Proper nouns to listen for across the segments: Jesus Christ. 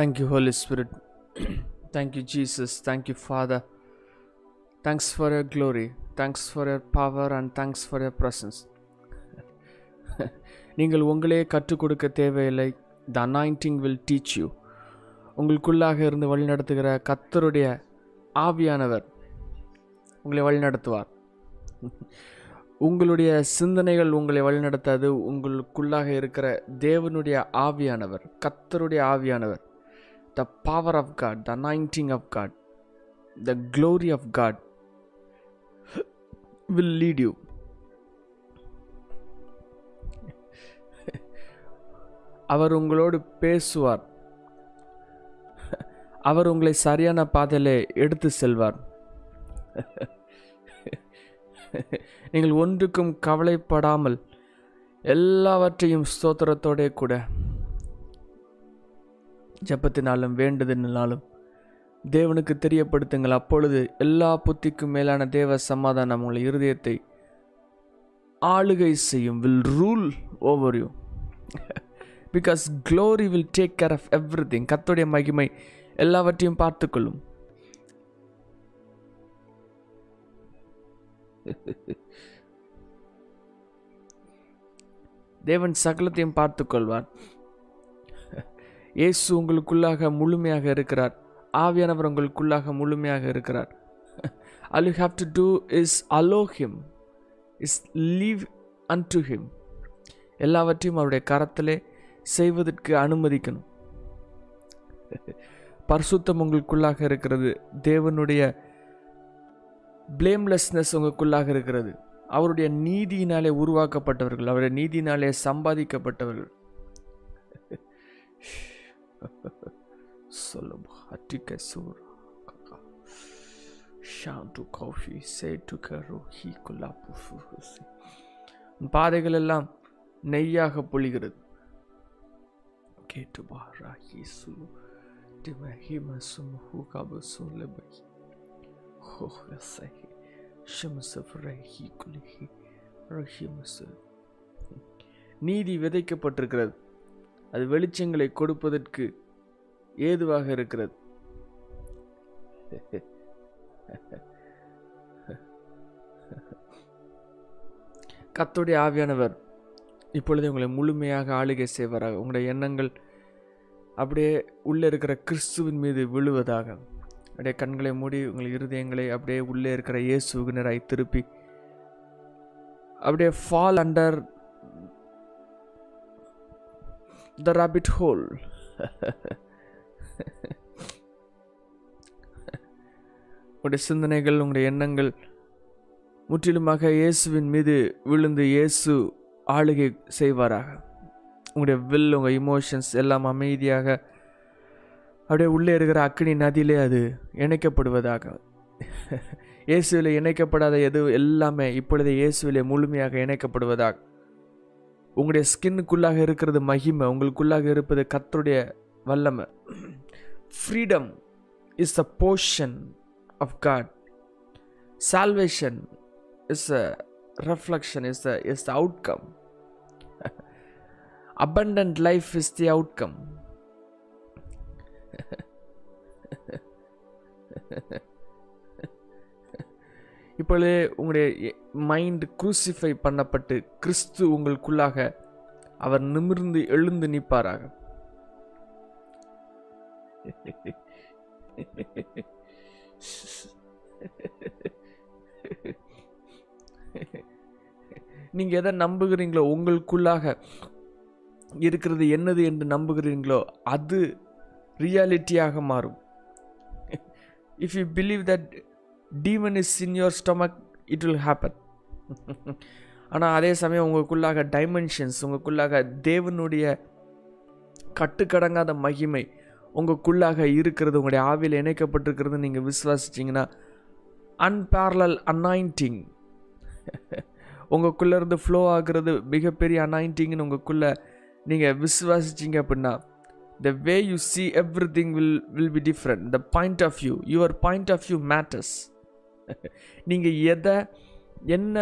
Thank you, Holy Spirit. Thank you, Jesus. Thank you, Father. Thanks for your glory. Thanks for your power and thanks for your presence. நீங்கள் உங்களையே கற்றுக் கொடுக்க தேவையில்லை. The anointing will teach you. உங்களுக்குள்ளாக இருந்து வழிநடத்துகிற கர்த்தருடைய ஆவியானவர் உங்களை வழிநடத்துவார். உங்களுடைய சிந்தனைகள் உங்களை வழிநடத்தாது. உங்களுக்குள்ளாக இருக்கிற தேவனுடைய ஆவியானவர், கர்த்தருடைய ஆவியானவர், the power of God, the anointing of God, the glory of God will lead you. அவர் உங்களோடு பேசுவார். அவர் உங்களை சரியான பாதையிலே எடுத்து செல்வார். நீங்கள் ஒன்றுக்கும் கவலைப்படாமல் எல்லாவற்றையும் ஸ்தோத்திரத்தோடே கூட ஜெபத்தினாலும் வேண்டுதலினாலும் தேவனுக்கு தெரியப்படுத்துங்கள். அப்பொழுது எல்லா புத்திக்கும் மேலான தேவ சமாதானம் உங்கள் இருதயத்தை ஆளுகை செய்யும். will rule over you because glory will take care of everything. கர்த்தருடைய மகிமை எல்லாவற்றையும் பார்த்துக்கொள்ளும். தேவன் சகலத்தையும் பார்த்துக்கொள்வார். இயேசு உங்களுக்குள்ளாக முழுமையாக இருக்கிறார். ஆவியானவர் உங்களுக்குள்ளாக முழுமையாக இருக்கிறார். all you have to do is allow him, is leave unto him. எல்லாவற்றையும் அவருடைய கரத்திலே செய்வதற்கு அனுமதிக்கணும். பரிசுத்தம் உங்களுக்குள்ளாக இருக்கிறது. தேவனுடைய பிளேம்லெஸ்னஸ் உங்களுக்குள்ளாக இருக்கிறது. அவருடைய நீதியினாலே உருவாக்கப்பட்டவர்கள், அவருடைய நீதியினாலே சம்பாதிக்கப்பட்டவர்கள். பாதைகள் எல்லாம் நெய்யாக பொழிகிறது. நீதி விதைக்கப்பட்டிருக்கிறது. அது வெளிச்சங்களை கொடுப்பதற்கு ஏதுவாக இருக்கிறது. கர்த்தருடைய ஆவியானவர் இப்பொழுது உங்களை முழுமையாக ஆளுகை செய்வாராக. உங்களுடைய எண்ணங்கள் அப்படியே உள்ளே இருக்கிற கிறிஸ்துவின் மீது விழுவதாக. அப்படியே கண்களை மூடி உங்கள் இருதயங்களை அப்படியே உள்ளே இருக்கிற இயேசுவுக்கு நேராய் திருப்பி அப்படியே fall under the rabbit hole. உங்களுடைய சிந்தனைகள், உங்களுடைய எண்ணங்கள் முற்றிலுமாக இயேசுவின் மீது விழுந்து இயேசு ஆளுகை செய்வாராக. உங்களுடைய வில், உங்கள் இமோஷன்ஸ் எல்லாம் அமைதியாக அப்படியே உள்ளே இருக்கிற அக்கினி நதியிலே அது இணைக்கப்படுவதாக. இயேசுவிலே இணைக்கப்படாத எது எல்லாமே இப்பொழுது இயேசுவிலே முழுமையாக இணைக்கப்படுவதாக. உங்களுடைய ஸ்கின்னுக்குள்ளாக இருக்கிறது மகிமை, உங்களுக்குள்ளாக இருப்பது கர்த்தருடைய வல்லமை. Freedom is a portion of God. Salvation is a reflection, is the outcome. Abundant life is the outcome. இப்பொழுது உங்களுடைய மைண்ட் குரூசிஃபை பண்ணப்பட்டு கிறிஸ்து உங்களுக்குள்ளாக அவர் நிமிர்ந்து எழுந்து நிற்பாராக. நீங்க எதை நம்புகிறீங்களோ, உங்களுக்குள்ளாக இருக்கிறது என்னது என்று நம்புகிறீங்களோ அது ரியாலிட்டியாக மாறும். If you believe that demon is in your stomach, it will happen. ஆனால் அதே சமயம் உங்களுக்குள்ளாக டைமென்ஷன்ஸ், உங்களுக்குள்ளாக தேவனுடைய கட்டுக்கடங்காத மகிமை உங்களுக்குள்ளாக இருக்கிறது, உங்களுடைய ஆவியில் இணைக்கப்பட்டிருக்கிறது. நீங்கள் விசுவாசிச்சிங்கன்னா அன்பேரலல் அனாயிண்டிங் உங்களுக்குள்ளேருந்து ஃப்ளோ ஆகிறது. மிகப்பெரிய அனாயிண்டிங்னு உங்களுக்குள்ளே நீங்கள் விசுவாசிச்சிங்க அப்படின்னா the way you see everything will be different. the point of view, your point of view matters. நீங்க எதை என்ன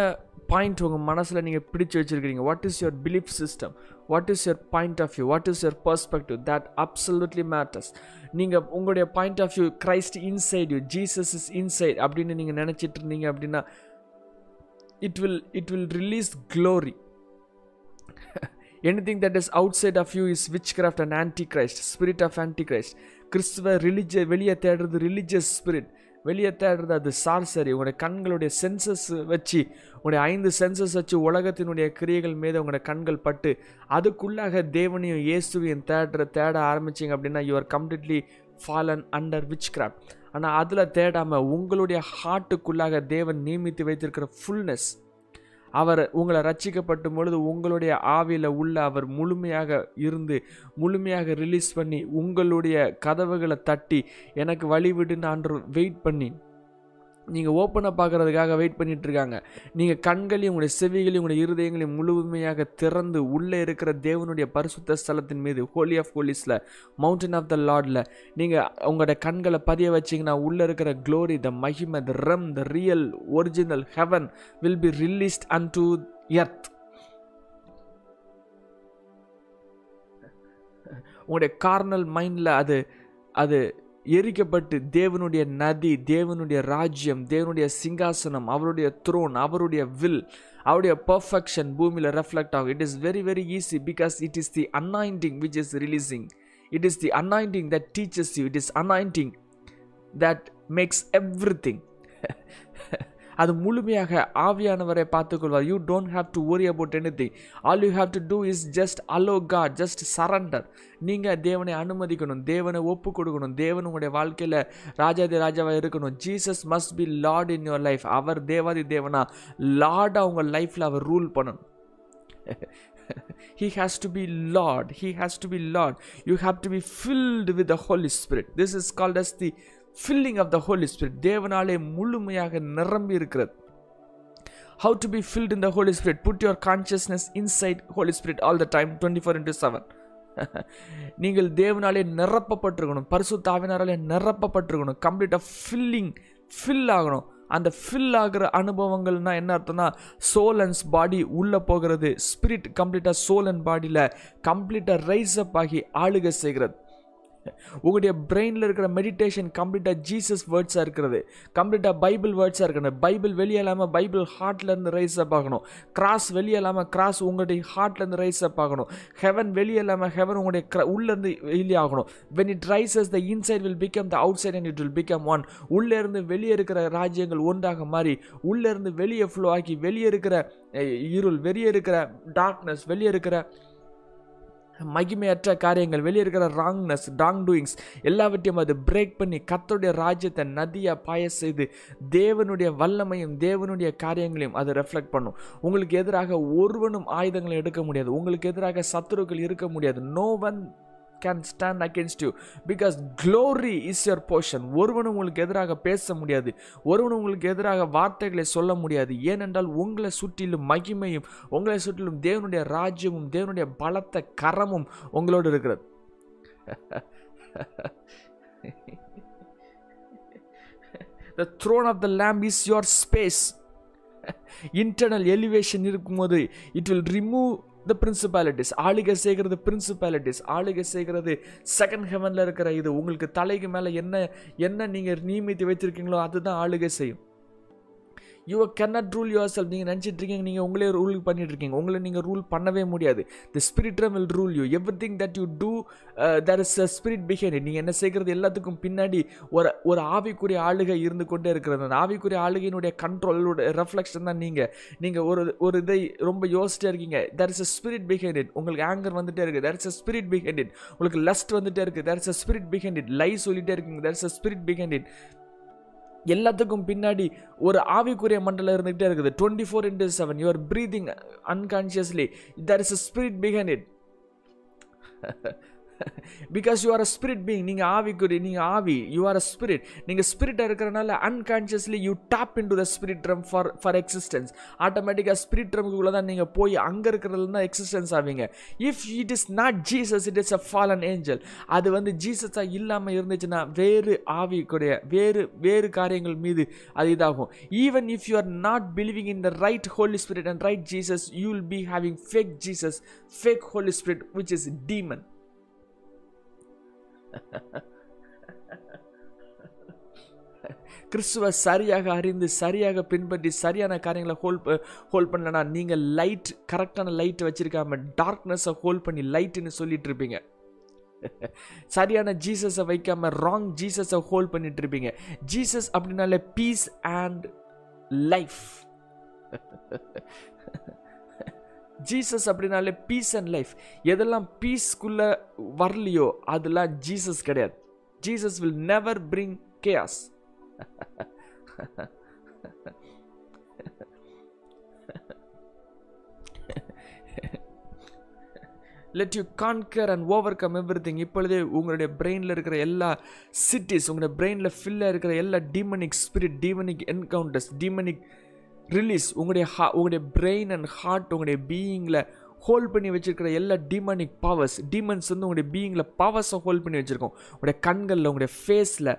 பாயிண்ட் உங்கள் மனசில் நீங்கள் பிடிச்சி வச்சுருக்கிறீங்க. What is your belief system, what is your point of view, what is your perspective, that absolutely matters. நீங்கள் உங்களுடைய point of view Christ inside you, Jesus is inside அப்படின்னு நீங்கள் நினச்சிட்டு இருந்தீங்க அப்படின்னா it will release glory. anything that is outside of you is witchcraft and antichrist, spirit of antichrist. கிறிஸ்துவ religious வெளியே தேடுறது, religious spirit வெளியே தேடுறது அது சார்சரி. உங்களுடைய கண்களுடைய சென்சஸ் வச்சு, உங்களுடைய 5 சென்சஸ் வச்சு உலகத்தினுடைய கிரியைகள் மீது உங்களுடைய கண்கள் பட்டு அதுக்குள்ளாக தேவனையும் இயேசுவையும் தேட ஆரம்பிச்சிங்க அப்படின்னா you are completely fallen under witchcraft. ஆனால் அதில் தேடாமல் உங்களுடைய ஹார்ட்டுக்குள்ளாக தேவன் நியமித்து வைத்திருக்கிற ஃபுல்னஸ், அவர் உங்களை ரட்சிக்கப்பட்ட பொழுது உங்களுடைய ஆவியில் உள்ள அவர் முழுமையாக இருந்து முழுமையாக ரிலீஸ் பண்ணி உங்களுடைய கதவுகளை தட்டி எனக்கு வழி விட்டு நான் வெயிட் பண்ணி நீங்கள் ஓப்பன் அப் ஆகிறதுக்காக வெயிட் பண்ணிகிட்ருக்காங்க. நீங்கள் கண்களையும் உங்களுடைய செவிகளையும் உங்களுடைய இருதயங்களையும் முழுமையாக திறந்து உள்ளே இருக்கிற தேவனுடைய பரிசுத்த ஸ்தலத்தின் மீது, ஹோலி ஆஃப் ஹோலிஸில், மவுண்டன் ஆஃப் த லார்டில் நீங்கள் உங்களுடைய கண்களை பதிய வச்சிங்கன்னா உள்ளே இருக்கிற க்ளோரி, த மகிமை, the realm, the real original heaven will be released unto earth. உங்களுடைய கார்னல் மைண்டில் அது அது எரிக்கப்பட்டு தேவனுடைய நதி, தேவனுடைய ராஜ்யம், தேவனுடைய சிங்காசனம், அவருடைய த்ரோன், அவருடைய வில், அவருடைய பர்ஃபெக்ஷன் பூமியில் ரெஃப்ளெக்ட் ஆகும். It is very very easy because it is the anointing which is releasing. It is the anointing that teaches you, it is anointing that makes everything. அது முழுமையாக ஆவியானவரை பார்த்துக்கொள்வார். You don't have to worry about anything. All you have to do is just allow God, just surrender. நீங்கள் தேவனை அனுமதிக்கணும், தேவனை ஒப்பு கொடுக்கணும், தேவன் உங்களுடைய வாழ்க்கையில் ராஜாதி ராஜாவாக இருக்கணும். Jesus must be Lord in your life. அவர் தேவாதி தேவனா, லார்டாக உங்கள் லைஃப்பில் அவர் ரூல் பண்ணணும். He has to be Lord, he has to be Lord. You have to be filled with the Holy Spirit. This is called as the filling of the Holy Spirit. தேவனாலே முழுமையாக நிரம்பி இருக்கிறது. How to be filled in the Holy Spirit? Put your consciousness inside Holy Spirit all the time, 24/7. நீங்கள் தேவனாலே நிரப்பப்பட்டிருக்கணும், பரிசுத்த ஆவியானாலே நிரப்பப்பட்டிருக்கணும். கம்ப்ளீட்டாக filling, fill ஆகணும். அந்த ஃபில் ஆகிற அனுபவங்கள்னா என்ன அர்த்தம்னா, சோல் அண்ட் பாடி உள்ளே போகிறது, ஸ்பிரிட் கம்ப்ளீட்டாக சோல் அண்ட் பாடியில் கம்ப்ளீட்டாக ரைஸ் அப் ஆகி ஆளுகை செய்கிறது. உங்களுடைய பிரெயினில் இருக்கிற மெடிடேஷன் கம்ப்ளீட்டாக ஜீசஸ் வேர்ட்ஸாக இருக்கிறது, கம்ப்ளீட்டாக பைபிள் வேர்ட்ஸாக இருக்கணும். பைபிள் வெளியே இல்லாமல் பைபிள் ஹார்ட்லேருந்து ரைஸ் அப் ஆகணும். கிராஸ் வெளியே இல்லாமல் கிராஸ் உங்களுடைய ஹார்ட்லேருந்து ரைஸ் அப் ஆகணும். ஹெவன் வெளியே இல்லாமல் ஹெவன் உங்களுடைய உள்ளேருந்து வெளியே ஆகணும். When it rises the inside will become the outside and it will become one. உள்ளேருந்து வெளியே இருக்கிற ராஜ்யங்கள் ஒன்றாக மாறி உள்ளேருந்து வெளியே ஃப்ளோ ஆகி வெளியே இருக்கிற இருள், வெளியே இருக்கிற டார்க்னஸ், வெளியே இருக்கிற மகிமையற்ற காரியங்கள், வெளியே இருக்கிற ராங்னஸ், ராங் டூயிங்ஸ் எல்லாவற்றையும் அது பிரேக் பண்ணி கர்த்தருடைய ராஜ்யத்தை நதியாக பாய செய்து தேவனுடைய வல்லமையும் தேவனுடைய காரியங்களையும் அது ரெஃப்ளெக்ட் பண்ணும். உங்களுக்கு எதிராக ஒருவனும் ஆயுதங்களை எடுக்க முடியாது, உங்களுக்கு எதிராக சத்துருக்கள் இருக்க முடியாது. No one can stand against you because glory is your portion. ஒருவனும் உங்களுக்கு எதிராக பேச முடியாது, ஒருவனும் உங்களுக்கு எதிராக வார்த்தைகளை சொல்ல முடியாது. ஏனென்றால் உங்களை சுற்றிலும் மகிமையும் உங்களை சுற்றிலும் தேவனுடைய ராஜ்யமும் தேவனுடைய பலத்த கரமும் உங்களோடு இருக்கிறது. The throne of the Lamb is your space. Internal elevation இருக்கும்போது it will remove the principalities. ஆளுகை செய்கிறது principalities, ஆளுகை செய்கிறது செகண்ட் ஹெவனில் இருக்கிற இது. உங்களுக்கு தலைக்கு மேலே என்ன நீங்கள் நியமித்து வைத்திருக்கீங்களோ அதுதான் ஆளுகை செய்யும். You cannot rule yourself. நீங்கள் நினச்சிட்டு இருக்கீங்க நீங்கள் உங்களே ரூல் பண்ணிட்டு இருக்கீங்க, உங்களை நீங்கள் ரூல் பண்ணவே முடியாது. The spirit realm will rule you. Everything that you do, there is a spirit behind it. நீங்கள் என்ன செய்கிறது எல்லாத்துக்கும் பின்னாடி ஒரு ஆவிக்குரிய ஆளுகை இருந்து கொண்டே இருக்கிறது. அந்த ஆவிக்குரிய ஆளுகையினுடைய கண்ட்ரோலோட ரெஃப்ளெக்ஷன் தான் நீங்கள் ஒரு இதை ரொம்ப யோசிச்சிட்டே இருக்கீங்க. There is a spirit behind it. உங்களுக்கு ஆங்கர் வந்துட்டே இருக்குது, there is a spirit behind it. உங்களுக்கு லஸ்ட் வந்துட்டே இருக்குது, there is a spirit behind it. லை சொல்லிட்டே இருக்கீங்க, there is a spirit behind it. எல்லாத்துக்கும் பின்னாடி ஒரு ஆவிக்குரிய மண்டலம் இருந்துகிட்டே இருக்குது. 24/7 you are breathing unconsciously, there is a spirit behind it. Because you are a spirit being. நீங்கள் ஆவிக்குரிய, நீங்கள் ஆவி, யூ ஆர் அ ஸ்பிரிட். நீங்கள் ஸ்பிரிட்டாக இருக்கிறனால unconsciously you tap into the spirit realm for existence. ஆட்டோமேட்டிக்காக ஸ்பிரிட் ரம்குள்ளே தான் நீங்கள் போய் அங்கே இருக்கிறதுல தான் எக்ஸிஸ்டன்ஸ் ஆவீங்க. If it is not Jesus, it is a fallen angel. அது வந்து ஜீசஸாக இல்லாமல் இருந்துச்சுன்னா வேறு ஆவிக்குடைய வேறு காரியங்கள் மீது அது இதாகும். Even if you are not believing in the right Holi spirit and right Jesus, you will be having fake Jesus, fake Holi spirit, which is demon. கிறிஸ்துவை சரியாக அறிந்து சரியாக பின்பற்றி சரியான காரியங்களை ஹோல்ட் பண்ணலன்னா நீங்கள் லைட், கரெக்டான லைட் வச்சிருக்காம டார்க்னஸை ஹோல்ட் பண்ணி லைட்னு சொல்லிட்டு இருப்பீங்க. சரியான ஜீசஸை வைக்காம ராங் ஜீசஸை ஹோல்ட் பண்ணிட்டு இருப்பீங்க. ஜீசஸ் அப்படின்னாலே பீஸ் அண்ட் லைஃப். ஜீசஸ் அப்படின்னாலே பீஸ் அண்ட் லைஃப். எதெல்லாம் பீஸ்குள்ளே வரலையோ அதெல்லாம் ஜீசஸ் கிடையாது. Jesus will never bring case. Let you conquer and overcome everything. இப்பொழுதே உங்களுடைய பிரெயினில் இருக்கிற எல்லா சிட்டிஸ், உங்களுடைய பிரெயினில் ஃபில்லாக இருக்கிற எல்லா demonic spirit, demonic encounters, demonic release, உங்களுடைய பிரெயின் அண்ட் ஹார்ட், உங்களுடைய பீயிங்கில் ஹோல்ட் பண்ணி வச்சுருக்கிற எல்லா டீமனிக் பவர்ஸ், டீமன்ஸ் வந்து உங்களுடைய பீயிங்கில் பவர்ஸை ஹோல்ட் பண்ணி வச்சுருக்கோம். உங்களுடைய கண்களில், உங்களுடைய ஃபேஸில்,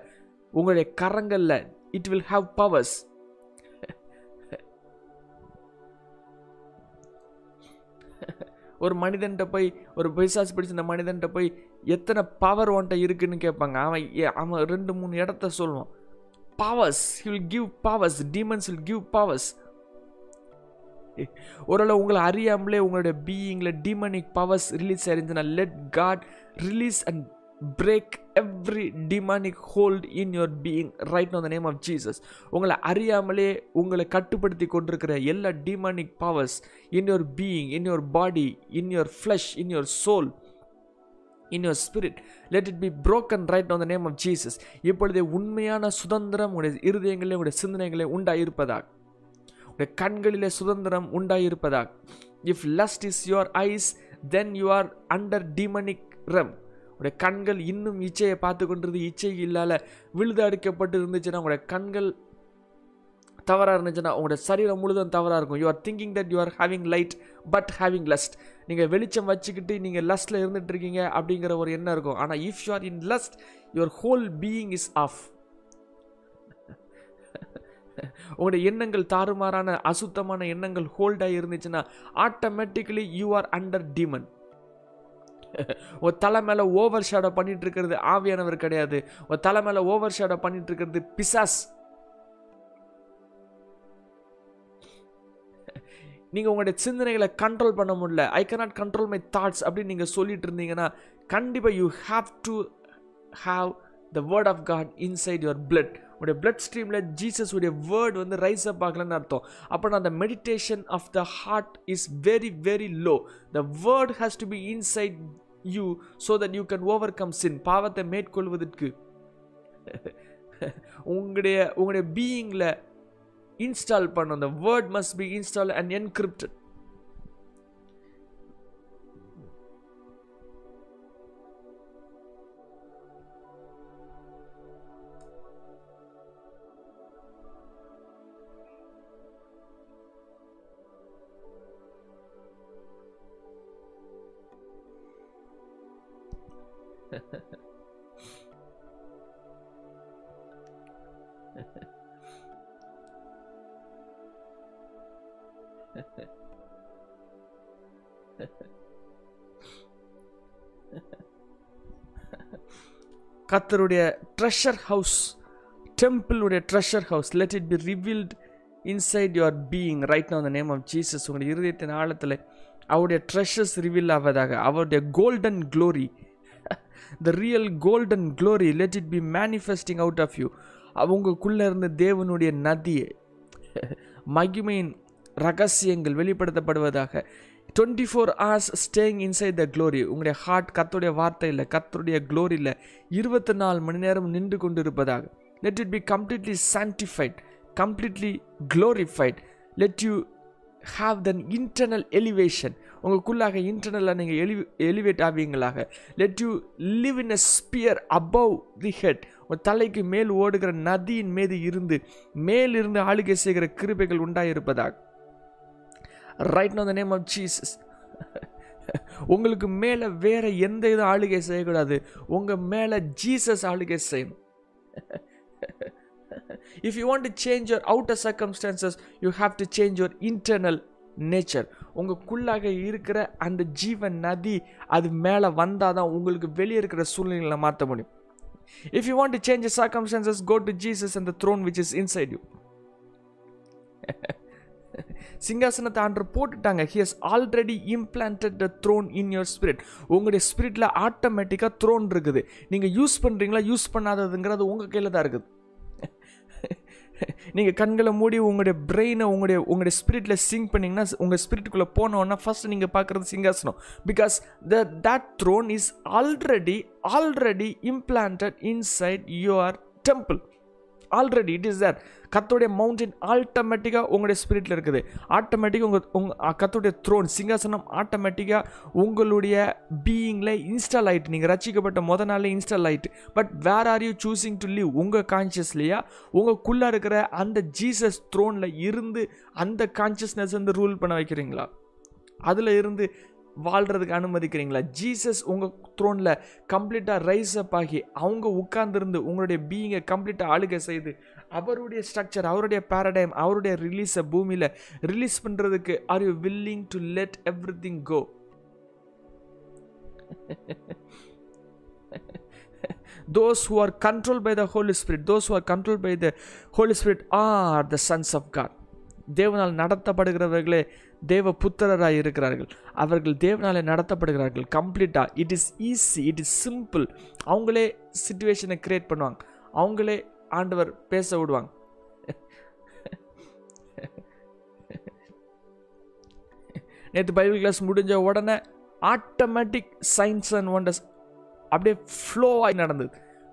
உங்களுடைய கரங்களில் இட் வில் ஹாவ் பவர்ஸ். ஒரு மனிதன்கிட்ட போய், ஒரு பிசாசு பிடிச்சிருந்த மனிதன்கிட்ட போய் எத்தனை பவர் உன்கிட்ட இருக்குன்னு கேட்பாங்க. அவன் 2-3 இடத்த சொல்லுவான். Powers, he will give powers. Demons will give powers. ஒருவேளை உங்களை அறியாமலே உங்களுடைய பீயிங்கில் டீமனிக் பவர்ஸ் ரிலீஸ் ஆயிருந்துச்சுன்னா let God release and break every demonic hold in your being right now the name of Jesus. உங்களை அறியாமலே உங்களை கட்டுப்படுத்தி கொண்டிருக்கிற எல்லா demonic powers in your being, in your body, in your flesh, in your soul, in your spirit, let it be broken right now in the name of Jesus. இப்பொழுதே உண்மையான சுதந்திரம் உங்களுடைய இருதயங்களிலே, உங்களுடைய சிந்தனைகளே உண்டாயிருப்பதாக, உங்களுடைய கண்களிலே சுதந்திரம் உண்டாயிருப்பதாக. If lust is your eyes, then you are under demonic realm. உங்களுடைய கண்கள் இன்னும் இச்சையை பார்த்து கொண்டிருந்து இச்சை இல்லாத விழுதடிக்கப்பட்டு இருந்துச்சுன்னா, உங்களுடைய கண்கள் தவறாக இருந்துச்சுன்னா உங்களுடைய சரீரம் முழுதும் தவறாக இருக்கும். You are thinking that you are having light but having lust. நீங்கள் வெளிச்சம் வச்சுக்கிட்டு நீங்கள் லஸ்ட்டில் இருந்துகிட்டு இருக்கீங்க அப்படிங்கிற ஒரு எண்ணம் இருக்கும். ஆனால் if you are in lust, your whole being is off. உங்களுடைய எண்ணங்கள் தாறுமாறான அசுத்தமான எண்ணங்கள் ஹோல்டாகி இருந்துச்சுன்னா automatically you are under demon. ஒரு தலை மேலே ஓவர் ஷேடோ பண்ணிட்டு இருக்கிறது ஆவியானவர் கிடையாது. ஒரு தலை மேலே ஓவர் ஷேடோ பண்ணிட்டு இருக்கிறது பிசாஸ். நீங்கள் உங்களுடைய சிந்தனைகளை கண்ட்ரோல் பண்ண முடியல, I cannot control my thoughts அப்படின்னு நீங்கள் சொல்லிட்டு இருந்தீங்கன்னா கண்டிப்பாக you have to have the word of God inside your blood. உடைய பிளட் ஸ்ட்ரீமில் ஜீசஸ் உடைய வேர்ட் வந்து ரைஸ் அப் ஆகலன்னு அர்த்தம். அப்போனா அந்த meditation of the heart is very very low. The word has to be inside you so that you can overcome sin. பாவத்தை மேற்கொள்வதற்கு உங்களுடைய பீயிங்கில் install பண்ண அந்த word must be installed and encrypted. கர்த்தருடைய ட்ரெஷர் ஹவுஸ், டெம்பிளுடைய treasure house, let it be revealed inside your being right now the name of Jesus. உங்களுடைய இருதயத்தின் ஆழத்தில் அவருடைய ட்ரெஷர்ஸ் ரிவீல் ஆவதாக, அவருடைய golden glory, the real golden glory let it be manifesting out of you. அவங்களுக்குள்ளே இருந்த தேவனுடைய நதியை, மகிமையின் ரகசியங்கள் வெளிப்படுத்தப்படுவதாக. 24 hours staying inside the glory. உங்களுடைய ஹார்ட் கர்த்தருடைய வார்த்தையில், கர்த்தருடைய க்ளோரியில் 24 மணி நேரம் நின்று கொண்டிருப்பதாக. Let it be completely sanctified, completely glorified. Let you have then internal elevation. உங்களுக்குள்ளாக இன்டர்னலாக நீங்கள் எலிவேட் ஆவீங்களாக. Let you live in a sphere above the head. உங்கள் தலைக்கு மேல் ஓடுகிற நதியின் மீது இருந்து மேலிருந்து ஆளுகை செய்கிற கிருபைகள் உண்டாயிருப்பதாக. Right now the name of Jesus. உங்களுக்கு மேலே வேறு எந்த இதுவும் ஆளுகை செய்யக்கூடாது, உங்கள் மேலே ஜீசஸ் ஆளுகை செய்யணும். If you want to change your outer circumstances, you have to change your internal nature. உங்களுக்குள்ளாக இருக்கிற அந்த ஜீவன் நதி அது மேலே வந்தால் தான் உங்களுக்கு வெளியே இருக்கிற சூழ்நிலை மாற்ற முடியும். If you want to change your circumstances, go to Jesus and the throne which is inside you. சிங்காசனத்தை ஆண்டவர் போட்டுட்டாங்க. He has already implanted the throne in your spirit. உங்களுடைய ஸ்பிரிட்டில் ஆட்டோமேட்டிக்காக த்ரோன் இருக்குது. நீங்கள் யூஸ் பண்ணுறீங்களா யூஸ் பண்ணாததுங்கிறது உங்கள் கையில் தான் இருக்குது. நீங்கள் கண்களை மூடி உங்களுடைய பிரெயினை உங்களுடைய ஸ்பிரிட்டில் சிங்க் பண்ணிங்கன்னா உங்கள் ஸ்பிரிட்டுக்குள்ளே போனோன்னா ஃபஸ்ட்டு நீங்கள் பார்க்குறது சிங்காசனம். Because that throne is already implanted inside your temple. Already it is there. கர்த்தருடைய மவுண்டன் ஆட்டோமேட்டிக்காக உங்களுடைய ஸ்பிரிட்டில் இருக்குது. ஆட்டோமேட்டிக்காக உங்கள் கர்த்தருடைய த்ரோன் சிங்காசனம் ஆட்டோமேட்டிக்காக உங்களுடைய பீயிங்கில் இன்ஸ்டால் ஆகிட்டு. நீங்கள் ரசிக்கப்பட்ட முத நாளில் இன்ஸ்டால் ஆகிட்டு. But where are you choosing to live? உங்கள் கான்ஷியஸ்லையா உங்களுக்குள்ளே இருக்கிற அந்த ஜீசஸ் த்ரோனில் இருந்து அந்த கான்ஷியஸ்னஸ் வந்து ரூல் பண்ண வைக்கிறீங்களா? அதில் இருந்து வாழ்கிறதுக்கு அனுமதிக்கிறீங்களா? ஜீசஸ் உங்கள் த்ரோனில் கம்ப்ளீட்டாக ரைஸ் அப் ஆகி அவங்க உட்கார்ந்துருந்து உங்களுடைய பீயிங்கை கம்ப்ளீட்டாக ஆளுகை செய்து அவருடைய ஸ்ட்ரக்சர், அவருடைய பேரடைம், அவருடைய ரிலீஸை பூமியில் ரிலீஸ் பண்ணுறதுக்கு are you willing to let everything go? Those who are controlled by the Holy Spirit, are the sons of God. தேவனால் நடத்தப்படுகிறவர்களே தேவ புத்திரராக இருக்கிறார்கள். அவர்கள் தேவனாலே நடத்தப்படுகிறார்கள் கம்ப்ளீட்டாக. It is easy, it is simple. அவங்களே சிச்சுவேஷனை கிரியேட் பண்ணுவாங்க, அவங்களே ஆண்டவர் பேச விடுவாங்க. நேற்று பைபிள் கிளாஸ் முடிஞ்ச உடனே ஆட்டோமேட்டிக் சயின்ஸ் அண்ட் ஒண்டர்ஸ் அப்படியே ஃப்ளோவாகி நடந்தது.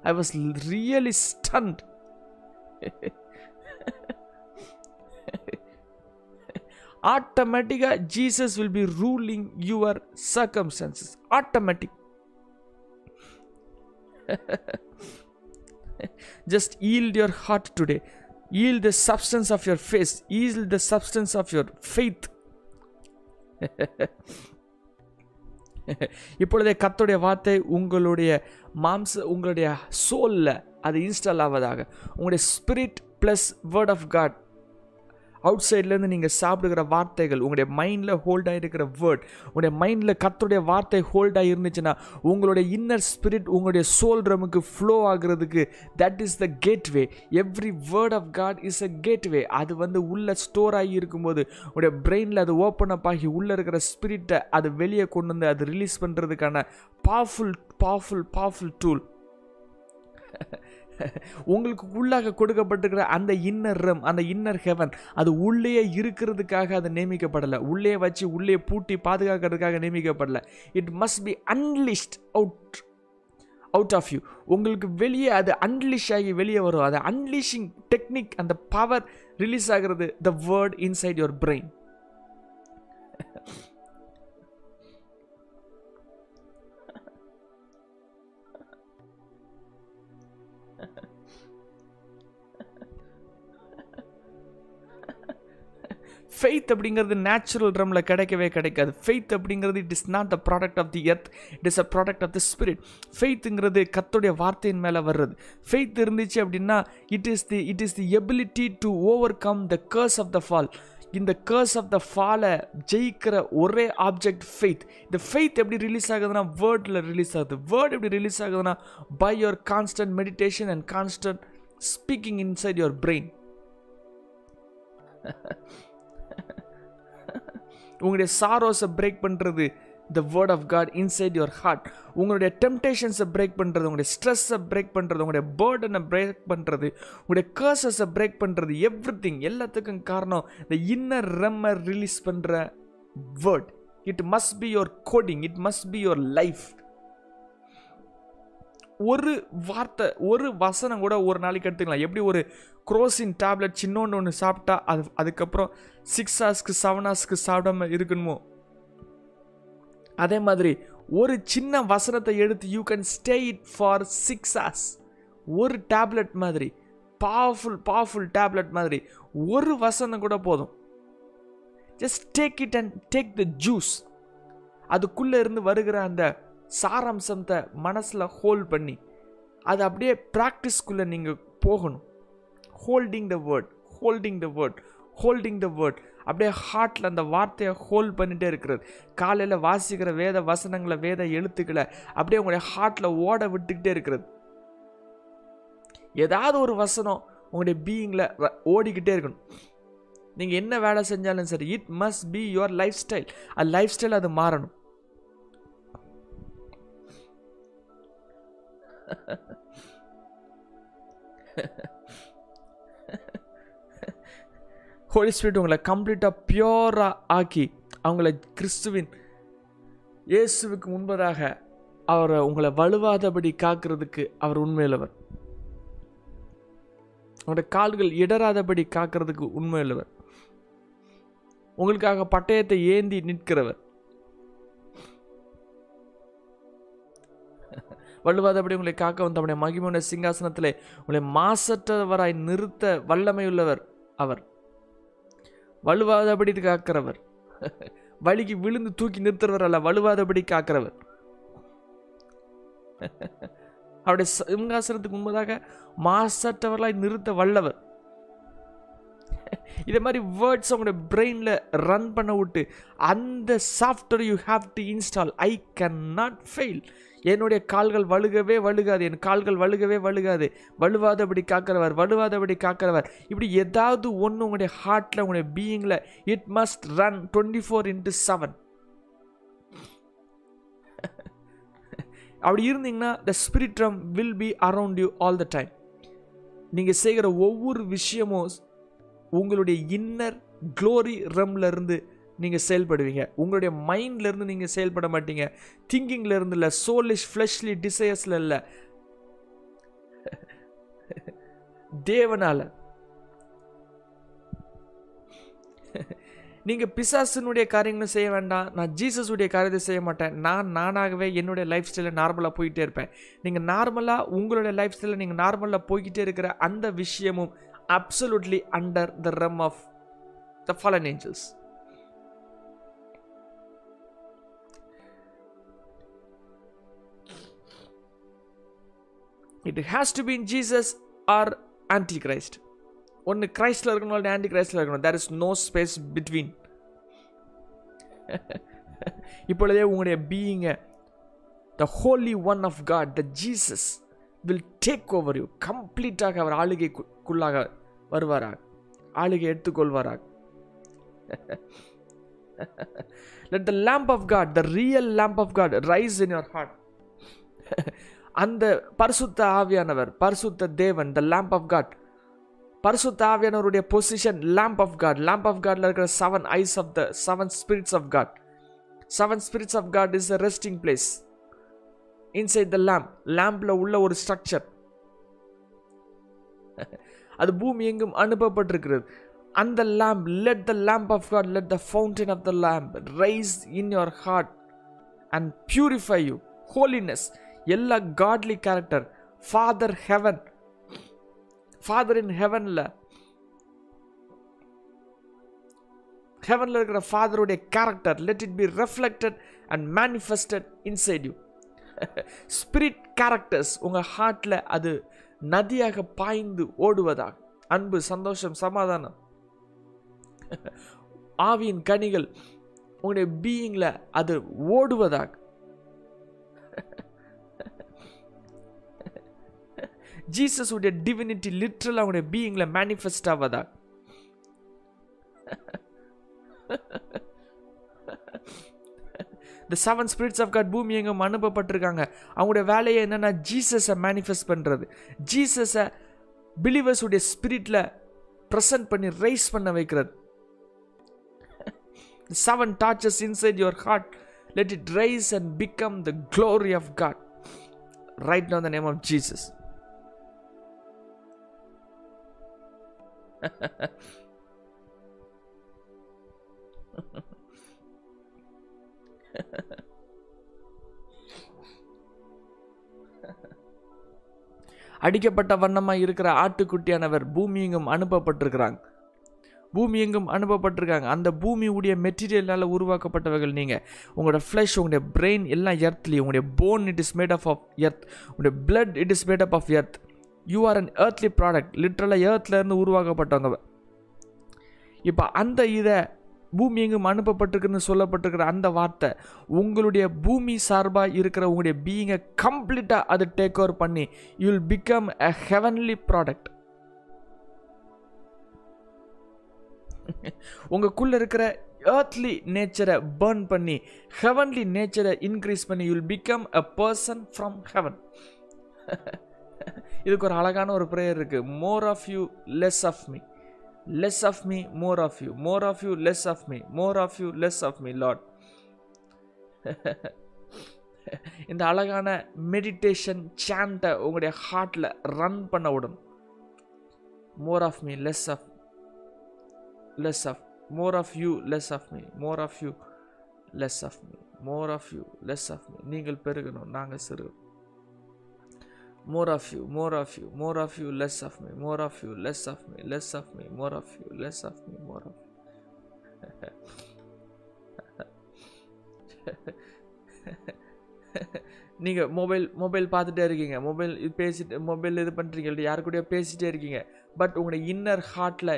I was really stunned. ஆட்டோமேட்டிக்காக Jesus will be ruling your circumstances. Automatic. Just yield your heart today. Yield the substance of your faith. Yield the substance of your faith. இப்பொழுதே கர்த்தருடைய வார்த்தை உங்களுடைய சோல்ல அது install ஆவதாக. உங்களுடைய spirit plus word of God. அவுட்சைட்லேருந்து நீங்கள் சாப்பிடுகிற வார்த்தைகள், உங்களுடைய மைண்டில் ஹோல்ட் ஆகிருக்கிற வேர்ட், உங்களுடைய மைண்டில் கர்த்தருடைய வார்த்தை ஹோல்ட் ஆகிருந்துச்சுன்னா உங்களுடைய இன்னர் ஸ்பிரிட் உங்களுடைய சோல் ரமுக்கு ஃப்ளோ ஆகிறதுக்கு that is the gateway. Every word of God is a gateway. அது வந்து உள்ளே ஸ்டோர் ஆகி இருக்கும்போது உங்களுடைய பிரெயினில் அது ஓப்பன் அப் ஆகி உள்ளே இருக்கிற ஸ்பிரிட்டை அது வெளியே கொண்டு வந்து அது ரிலீஸ் பண்ணுறதுக்கான பவர்ஃபுல் டூல். உங்களுக்கு உள்ளாக கொடுக்கப்பட்டிருக்கிற அந்த இன்னர் ரம், அந்த இன்னர் ஹெவன் அது உள்ளே இருக்கிறதுக்காக அது நியமிக்கப்படலை. உள்ளே வச்சு உள்ளே பூட்டி பாதுகாக்கிறதுக்காக நியமிக்கப்படலை. It must be unleashed out of you. உங்களுக்கு வெளியே அது அன்லிஷ் ஆகி வெளியே வரும். அது அன்லிஷிங் டெக்னிக், அந்த பவர் ரிலீஸ் ஆகிறது the word inside your brain. Faith அப்படிங்கிறது நேச்சுரல் ரம்மில் கிடைக்கவே கிடைக்காது. ஃபெய்த் அப்படிங்கிறது it is not the product of the earth, it is a product of the spirit. ஃபெய்த்துங்கிறது கர்த்தருடைய வார்த்தையின் மேலே வர்றது. ஃபெய்த் இருந்துச்சு அப்படின்னா it is the ability to overcome the curse of the fall. இந்த கர்ஸ் ஆஃப் த ஃபாலை ஜெயிக்கிற ஒரே ஆப்ஜெக்ட் ஃபெய்த். இந்த ஃபெய்த் எப்படி ரிலீஸ் ஆகுதுன்னா வேர்டில் ரிலீஸ் ஆகுது. வேர்ட் எப்படி ரிலீஸ் ஆகுதுன்னா by your constant meditation and constant speaking inside your brain. உங்களுடைய சாரோஸை பிரேக் பண்ணுறது the word of God inside your heart. உங்களுடைய டெம்டேஷன்ஸை பிரேக் பண்ணுறது, உங்களுடைய ஸ்ட்ரெஸ்ஸை பிரேக் பண்ணுறது, உங்களுடைய பேர்டனை பிரேக் பண்ணுறது, உங்களுடைய கர்சஸை பிரேக் பண்ணுறது. எவ்ரி திங், எல்லாத்துக்கும் காரணம் த இன்னர் ரெம்மை ரிலீஸ் பண்ணுற word. It must be your coding, it must be your life. ஒரு வார்த்தை, ஒரு வசனம் கூட ஒரு நாளைக்கு எடுத்துக்கலாம். எப்படி ஒரு குரோசின் டேப்லெட் சின்னோன்னு ஒன்று சாப்பிட்டா அதுக்கப்புறம் 6 ஹவர்ஸ்க்கு 7 ஹவர்ஸ்க்கு சாப்பிடாம இருக்கணுமோ அதே மாதிரி ஒரு சின்ன வசனத்தை எடுத்து you can stay it for 6 hours. ஒரு டேப்லெட் மாதிரி பவர்ஃபுல் டேப்லெட் மாதிரி ஒரு வசனம் கூட போதும். Just take it and take the juice. அதுக்குள்ளே இருந்து வருகிற அந்த சாராம்சத்தை மனசில் ஹோல்ட் பண்ணி அது அப்படியே ப்ராக்டிஸ்குள்ளே நீங்கள் போகணும். ஹோல்டிங் த வேர்ட் அப்படியே ஹார்ட்டில் அந்த வார்த்தையை ஹோல்ட் பண்ணிகிட்டே இருக்கிறது. காலையில் வாசிக்கிற வேத வசனங்களை வேத எழுத்துக்களை அப்படியே உங்களுடைய ஹார்ட்டில் ஓட விட்டுக்கிட்டே இருக்கிறது. ஏதாவது ஒரு வசனம் உங்களுடைய பீயிங்கில் ஓடிக்கிட்டே இருக்கணும். நீங்கள் என்ன வேலை செஞ்சாலும் சரி, it must be your lifestyle. அது லைஃப் ஸ்டைல், அது மாறணும். ஹோலி ஸ்பிரிட் உங்களை கம்ப்ளீட்டாக பியூராக ஆக்கி அவங்கள கிறிஸ்துவின் இயேசுவுக்கு முன்பதாக அவரை உங்களை வலுவாதபடி காக்கிறதுக்கு அவர் உண்மையுள்ளவர். அவங்களோட கால்கள் இடராதபடி காக்கிறதுக்கு உண்மையுள்ளவர். உங்களுக்காக பட்டயத்தை ஏந்தி நிற்கிறவர். வலுவாதபடி உங்களை காக்க வந்து அவருடைய மகிமையான சிங்காசனத்திலே உங்களை மாசற்றவராய் நிறுத்த வல்லமையுள்ளவர் அவர். வலுவாதபடி காக்கிறவர், வலிக்கு விழுந்து தூக்கி நிறுத்துறவர் அல்ல, வலுவாதபடி காக்கிறவர். அவருடைய சிங்காசனத்துக்கு முன்பதாக மாசற்றவர்களாய் நிறுத்த வல்லவர். இதே மாதிரி வேர்ட்ஸ் உங்களுடைய பிரெயினில் ரன் பண்ண விட்டு அந்த software you have to install. I can not fail. என்னுடைய கால்கள் வழுகவே வழுகாது. என் கால்கள் வழுகவே வழுகாது. வலுவாதபடி காக்கிறவர். இப்படி ஏதாவது ஒன்று உங்களுடைய ஹார்ட்டில் உங்களுடைய பீயிங்கில் இட் மஸ்ட் ரன் 24/7. அப்படி இருந்தீங்கன்னா the spirit realm will be around you all the time. நீங்கள் செய்கிற ஒவ்வொரு விஷயமும் உங்களுடைய இன்னர் க்ளோரி ரம்லேருந்து நீங்கள் செயல்படுவீங்க. உங்களுடைய மைண்ட்லேருந்து நீங்கள் செயல்பட மாட்டீங்க. திங்கிங்லேருந்து இல்லை, சோலிஷ் ஃப்ளஷ்லி டிசைர்ஸில் இல்லை, தேவனால். நீங்கள் பிசாசினுடைய காரியங்களும் செய்ய வேண்டாம். நான் ஜீசஸுடைய காரியத்தை செய்ய மாட்டேன். நானாகவே என்னுடைய லைஃப் ஸ்டைலில் நார்மலாக போய்கிட்டே இருப்பேன். நீங்கள் நார்மலாக உங்களுடைய லைஃப் ஸ்டைலில் நீங்கள் நார்மலாக போய்கிட்டே இருக்கிற அந்த விஷயமும் absolutely under the realm of the fallen angels. It has to be in Jesus or Antichrist. One Christல இருக்கணும் இல்ல Antichristல இருக்கணும். There is no space between. இப்பொழுதே உங்களுடைய being the Holy One of God, the Jesus will take over you. கம்ப்ளீட்டாக அவர் ஆளுகைக்குள்ளாக வருவாராக, ஆளுகை எடுத்துக்கொள்வாராக. Let the lamp of God, the real lamp of God rise in your heart. அந்த பரிசுத்த ஆவியானவர், பரிசுத்த தேவன், the lamp of God, பரிசுத்த ஆவியானவருடைய position lamp of God. Lamp of Godல இருக்கிற 7 eyes of the 7 spirits of God. 7 spirits of God is a resting place. Inside the lamp, lamp-ல உள்ள ஒரு ஸ்ட்ரக்சர், அது பூமி எங்கும் அனுப்பப்பட்டிருக்கிறது. அந்த lamp, let the lamp of God, let the fountain of the lamp rise in your heart and purify you. Holiness, எல்லா godly character, Father heaven, Father in heaven-ல, heaven-ல இருக்கிற Father-உடைய character, let it be reflected and manifested inside you. Spirit characters உங்கள் ஹார்ட்டில் அது நதியாக பாய்ந்து ஓடுவதாக, அன்பு, சந்தோஷம், சமாதானம், ஆவியின் கனிகள் உங்களுடைய பீயிங்கில் அது ஓடுவதாக. ஜீசஸ் உடைய டிவினிட்டி லிட்ரலாக அவங்களுடைய பீயிங்கில் மேனிஃபெஸ்ட் ஆவதாக. The 7 spirits of God பூமி எங்கும் அனுப்பப்பட்டிருக்காங்க. அவங்களுடைய வேலையை என்னென்னா ஜீசஸை மேனிஃபெஸ்ட் பண்ணுறது, ஜீசஸை பிலீவர்ஸ் உடைய ஸ்பிரிட்டில் ப்ரெசன்ட் பண்ணி ரைஸ் பண்ண வைக்கிறது. 7 torches inside your heart, let it rise and become the glory of God right now in the name of Jesus. அடிக்கப்பட்ட வண்ணமாக இருக்கிற ஆட்டுக்குட்டியானவர் பூமியெங்கும் அனுப்பப்பட்டிருக்கிறாங்க. பூமியெங்கும் அனுப்பப்பட்டிருக்காங்க. அந்த பூமியுடைய மெட்டீரியலால் உருவாக்கப்பட்டவர்கள் நீங்கள். உங்களோட ஃப்ளஷ், உங்களுடைய பிரெயின் எல்லாம் எர்த்லி. உங்களுடைய bone it is made up of earth. உங்களுடைய blood it is made up of earth. You are an earthly product. லிட்ரலாக எர்த்லேருந்து உருவாக்கப்பட்டவங்க. இப்போ அந்த இதை பூமி எங்கும் அனுப்பப்பட்டிருக்குன்னு சொல்லப்பட்டிருக்கிற அந்த வார்த்தை உங்களுடைய பூமி சார்பாக இருக்கிற உங்களுடைய பீயிங்கை கம்ப்ளீட்டாக அதை டேக் ஓவர் பண்ணி you will become a heavenly product. உங்களுக்குள்ள இருக்கிற ஏர்த்லி நேச்சரை பர்ன் பண்ணி ஹெவன்லி நேச்சரை இன்க்ரீஸ் பண்ணி you will become a person from heaven. இதுக்கு ஒரு அழகான ஒரு ப்ரேயர் இருக்குது. More of you less of me, less of me, more of you, more of you, less of me, more of you, less of me, Lord. இந்த அழகான meditation சாண்டை உங்களுடைய ஹார்ட்டில் run பண்ண விடும். more of me, less of, less of, more of you, less of me, more of you, less of me, more of you, less of me. நீங்கள் பெருகணும், நாங்கள் சிறுகணும். more of you, more of you, more of you, less of me, more of you, less of me, less of me, more of you, less of me, more of you. நீங்கள் mobile பார்த்துட்டே இருக்கீங்க, mobile பேசிட்டு, mobile இது பண்ணுறீங்க, யாரு கூடயோ பேசிகிட்டே இருக்கீங்க. பட் உங்களுடைய இன்னர் ஹார்ட்டில்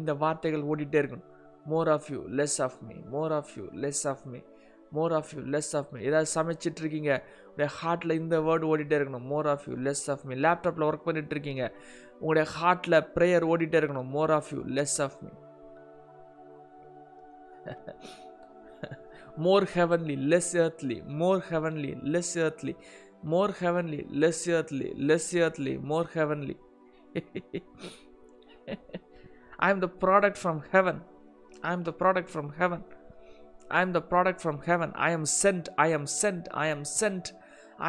இந்த வார்த்தைகள் ஓடிட்டே இருக்கணும். more of you, less of me, more of you, less of me, more of you, less of me. ஏதாவது சமைச்சிட்டு இருக்கீங்க, உங்களுடைய ஹார்ட்டில் இந்த வேர்டு ஓடிட்டே இருக்கணும். more of you, less of me. லேப்டாப்பில் ஒர்க் பண்ணிட்டு இருக்கீங்க, உங்களுடைய ஹார்ட்டில் ப்ரேயர் ஓடிட்டே இருக்கணும். more of you, less of me, more heavenly, less earthly, more heavenly, less earthly, more heavenly, less earthly, less earthly, more heavenly. I am the product from heaven. I am the product from heaven. I am the product from heaven. I am sent. I am sent. I am sent.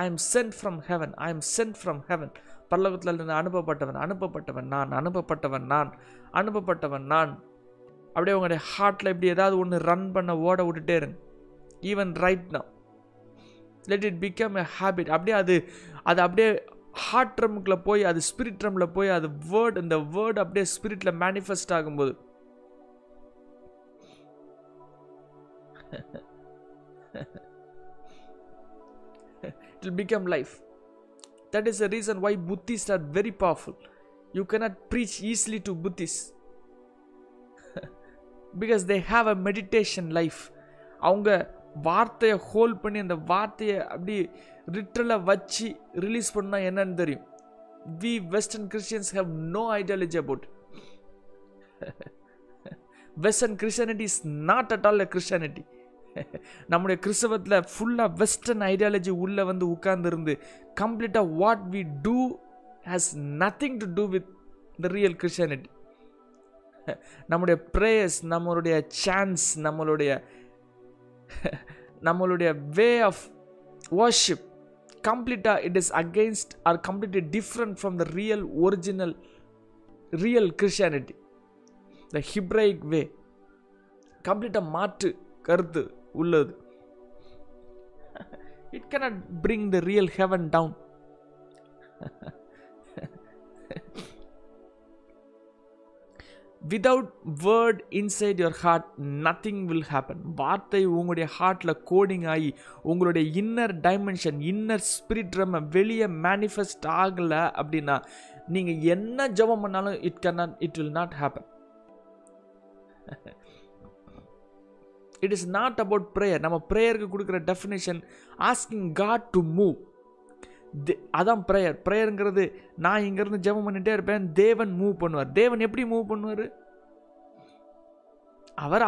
I am sent from heaven. I am sent from heaven. பரலோகத்திலிருந்து அனுப்பப்பட்டவன் நான். அப்படியே உங்களுடைய ஹார்ட்டில் இப்படி ஏதாவது ஒன்று run பண்ண ஓட விட்டுட்டே இருங்க. Even right now let it become a habit. அப்படியே அது அப்படியே ஹார்ட் ட்ரம்குள்ளே போய், அது ஸ்பிரிட் ட்ரம்ல போய், அது வேர்டு, இந்த வேர்டு அப்படியே ஸ்பிரிட்டில் மேனிஃபெஸ்ட் ஆகும்போது it will become life. That is the reason why Buddhists are very powerful. You cannot preach easily to Buddhists because they have a meditation life. அவங்க வார்த்தையை ஹோல்ட் பண்ணி அந்த வார்த்தையை அப்படி லிட்டரலா வச்சு ரிலீஸ் பண்ணா என்னன்னு தெரியும். We Western Christians have no ideology about it. Western Christianity is not at all a Christianity. நம்முடைய கிறிஸ்தவத்தில் ஃபுல்லாக வெஸ்டர்ன் ஐடியாலஜி உள்ளே வந்து உட்கார்ந்துருந்து கம்ப்ளீட்டாக what we do has nothing to do with the real Christianity. நம்முடைய ப்ரேயர்ஸ், நம்மளுடைய சான்ஸ், நம்மளுடைய way of worship கம்ப்ளீட்டாக it is against or completely different from the real original real Christianity. The Hebraic way கம்ப்ளீட்டாக மாற்று கருத்து உள்ளது. It cannot bring the real heaven down. Without word inside your heart, nothing will happen. வார்த்தை உங்களுடைய ஹார்ட்ல coding ஆகி உங்களுடைய inner dimension, inner spirit ரம்ம வெளியே மேனிஃபெஸ்ட் ஆகலை அப்படின்னா நீங்க என்ன ஜெபம் பண்ணாலும் it will not happen. It is not about prayer. நம்ம ப்ரேயருக்கு கொடுக்குற definition asking God to move. அதான் ப்ரேயர். ப்ரேயருங்கிறது நான் இங்கேருந்து ஜெபம் பண்ணிகிட்டே இருப்பேன், தேவன் மூவ் பண்ணுவார். தேவன் எப்படி மூவ் பண்ணுவார்?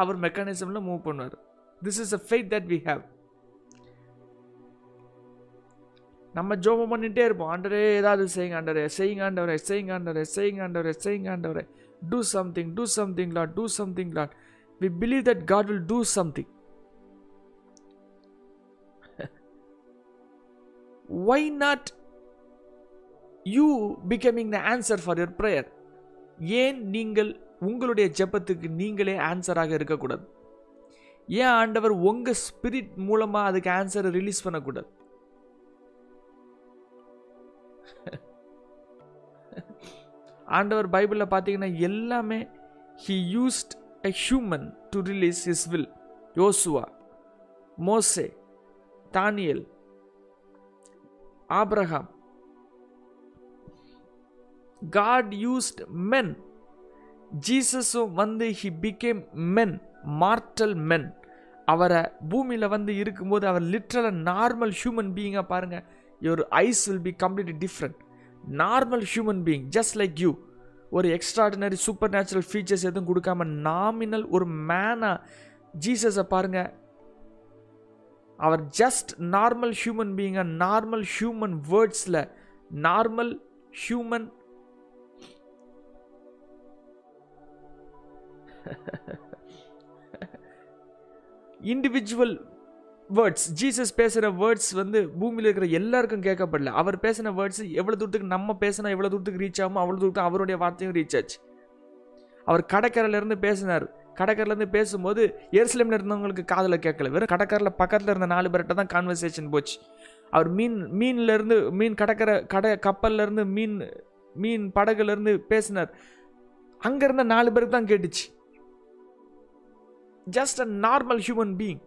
அவர் மெக்கானிசமில் மூவ் பண்ணுவார். This is a faith that we have. நம்ம ஜெபம் பண்ணிகிட்டே இருப்போம், ஆண்டவரே ஏதாவது செய்யுங்க, ஆண்டவரே செய்யுங்க, ஆண்டவரே செய்யுங்க, ஆண்டவரே செய்யுங்க, ஆண்டவரே செய்யுங்க, ஆண்டவரே do something, do something Lord, do something Lord. We believe that God will do something. Why not you becoming the answer for your prayer? ஏன் நீங்கள் உங்களுடைய ஜெபத்துக்கு நீங்களே ஆன்சராக இருக்கக்கூடாது? ஏன் ஆண்டவர் உங்க ஸ்பிரிட் மூலமா அதுக்கு ஆன்சரை ரிலீஸ் பண்ணக்கூடாது? ஆண்டவர் பைபிளில் பார்த்தீங்கன்னா எல்லாமே he used a human to release his will. யோசுவா, மோசே, தானியல், ஆபிரகாம். God used men. Jesus வந்து he became men, mortal men. அவரை பூமியில் வந்து இருக்கும்போது அவர் லிட்ரலாக நார்மல் ஹியூமன் பீயிங்காக பாருங்கள். Your eyes will be completely different. Normal human being just like you. ஒரு எக்ஸ்ட்ராடினரி சூப்பர் நேச்சுரல் ஃபீச்சர்ஸ் எதுவும் கொடுக்காம நாமினல் ஒரு மேனாக ஜீசஸை பாருங்கள். அவர் ஜஸ்ட் நார்மல் ஹியூமன் பீயிங்காக, நார்மல் ஹியூமன் வேர்ட்ஸில், normal human individual words. Jesus பேசுகிற வேர்ட்ஸ் வந்து பூமியில் இருக்கிற எல்லாருக்கும் கேட்கப்படல. அவர் பேசின வேர்ட்ஸ் எவ்வளோ தூரத்துக்கு நம்ம பேசினா எவ்வளோ தூரத்துக்கு ரீச் ஆகும், அவ்வளோ தூரத்துக்கு அவருடைய வார்த்தையும் ரீச் ஆச்சு. அவர் கடற்கரையிலேருந்து பேசினார். கடற்கரையிலேருந்து பேசும்போது எருசலேமில் இருந்தவங்களுக்கு காதில் கேட்கல. வெறும் கடற்கரையில் பக்கத்தில் இருந்த 4 பேர்கிட்ட தான் கான்வர்சேஷன் போச்சு. அவர் மீன்லேருந்து மீன் கடற்கரை கடை கப்பல்லேருந்து மீன் படகுலேருந்து பேசினார். அங்கே இருந்த 4 பேருக்கு தான் கேட்டுச்சு. Just a normal human being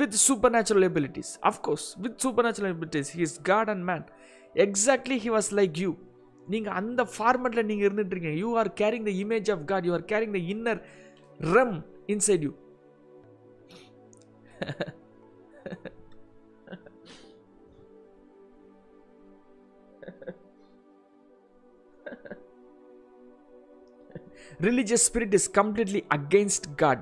with supernatural abilities. Of course, with supernatural abilities, he is God and man. Exactly, he was like you. Neenga andha format la neenga irunditringa. You are carrying the image of God. You are carrying the inner realm inside you. Religious spirit is completely against God.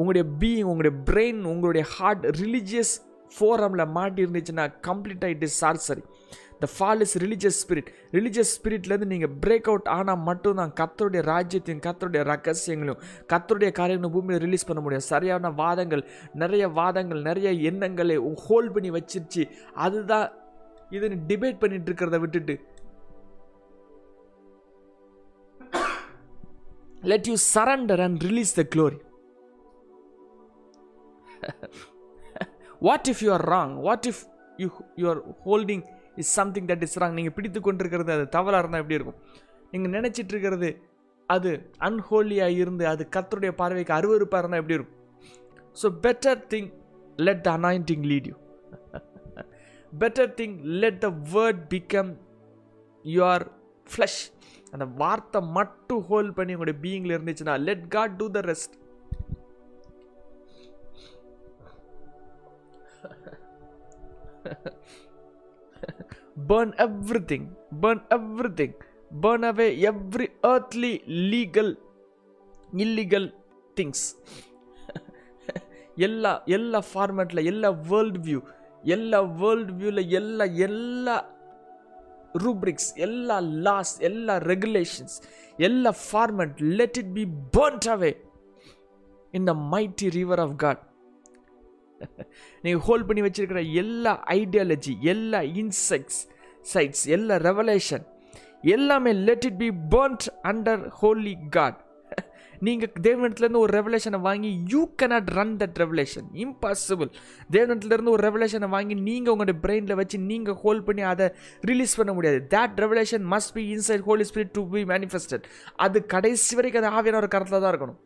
உங்களுடைய being, உங்களுடைய brain, உங்களுடைய heart religious ஃபோரமில் மாட்டி இருந்துச்சுன்னா கம்ப்ளீட்டாக it is sorcery. The fall is religious spirit. Religious ஸ்பிரிட்லேருந்து நீங்கள் break out ஆனால் மட்டும்தான் கர்த்தருடைய ராஜ்யத்தையும் கர்த்தருடைய ரகசியங்களையும் கர்த்தருடைய காரியங்களும் பூமியில் ரிலீஸ் பண்ண முடியும். சரியான வாதங்கள், நிறைய எண்ணங்களை ஹோல்ட் பண்ணி வச்சிருச்சு. அதுதான் இதுன்னு டிபேட் பண்ணிட்டு இருக்கிறத விட்டுட்டு let you surrender and release the glory. What if you are wrong? What if you are holding is something that is wrong? நீங்க பிடித்து கொண்டிருக்கிறது அது தவறா இருந்தா எப்படி இருக்கும்? நீங்க நினைச்சிட்டு இருக்கிறது அது அன்ஹோலியா இருந்து அது கர்த்தருடைய பார்வைக்கு அருவருப்பா இருந்தா எப்படி இருக்கும்? So better thing, let the anointing lead you. Better thing, let the word become your flesh. அந்த வார்த்தை மட்டும் ஹோல்ட் பண்ணி உங்களுடைய பீயிங்ல இருந்துச்சுன்னா let God do the rest. Burn everything. Burn away every earthly, legal, illegal things. எல்லா ஃபார்மேட்ல, எல்லா வேர்ல்ட் வியூ, எல்லா rubrics, ella laws, ella regulations, ella format, let it be burnt away in the mighty river of God. நீ hold பண்ணி வச்சிருக்கிற எல்லா ideology, எல்லா insects sides, எல்லா ரெவலேஷன் எல்லாமே let it be burnt under holy God. நீங்கள் தேவனத்திலேருந்து ஒரு ரெவலேஷனை வாங்கி you cannot run that revelation. Impossible. தேவனத்திலேருந்து ஒரு ரெவலேஷனை வாங்கி நீங்கள் உங்களுடைய பிரெயினில் வச்சு நீங்கள் ஹோல்ட் பண்ணி அதை ரிலீஸ் பண்ண முடியாது. That revelation must be inside Holy Spirit to be manifested. அது கடைசி வரைக்கும் அது ஆவியான ஒரு கருத்தில் தான் இருக்கணும்.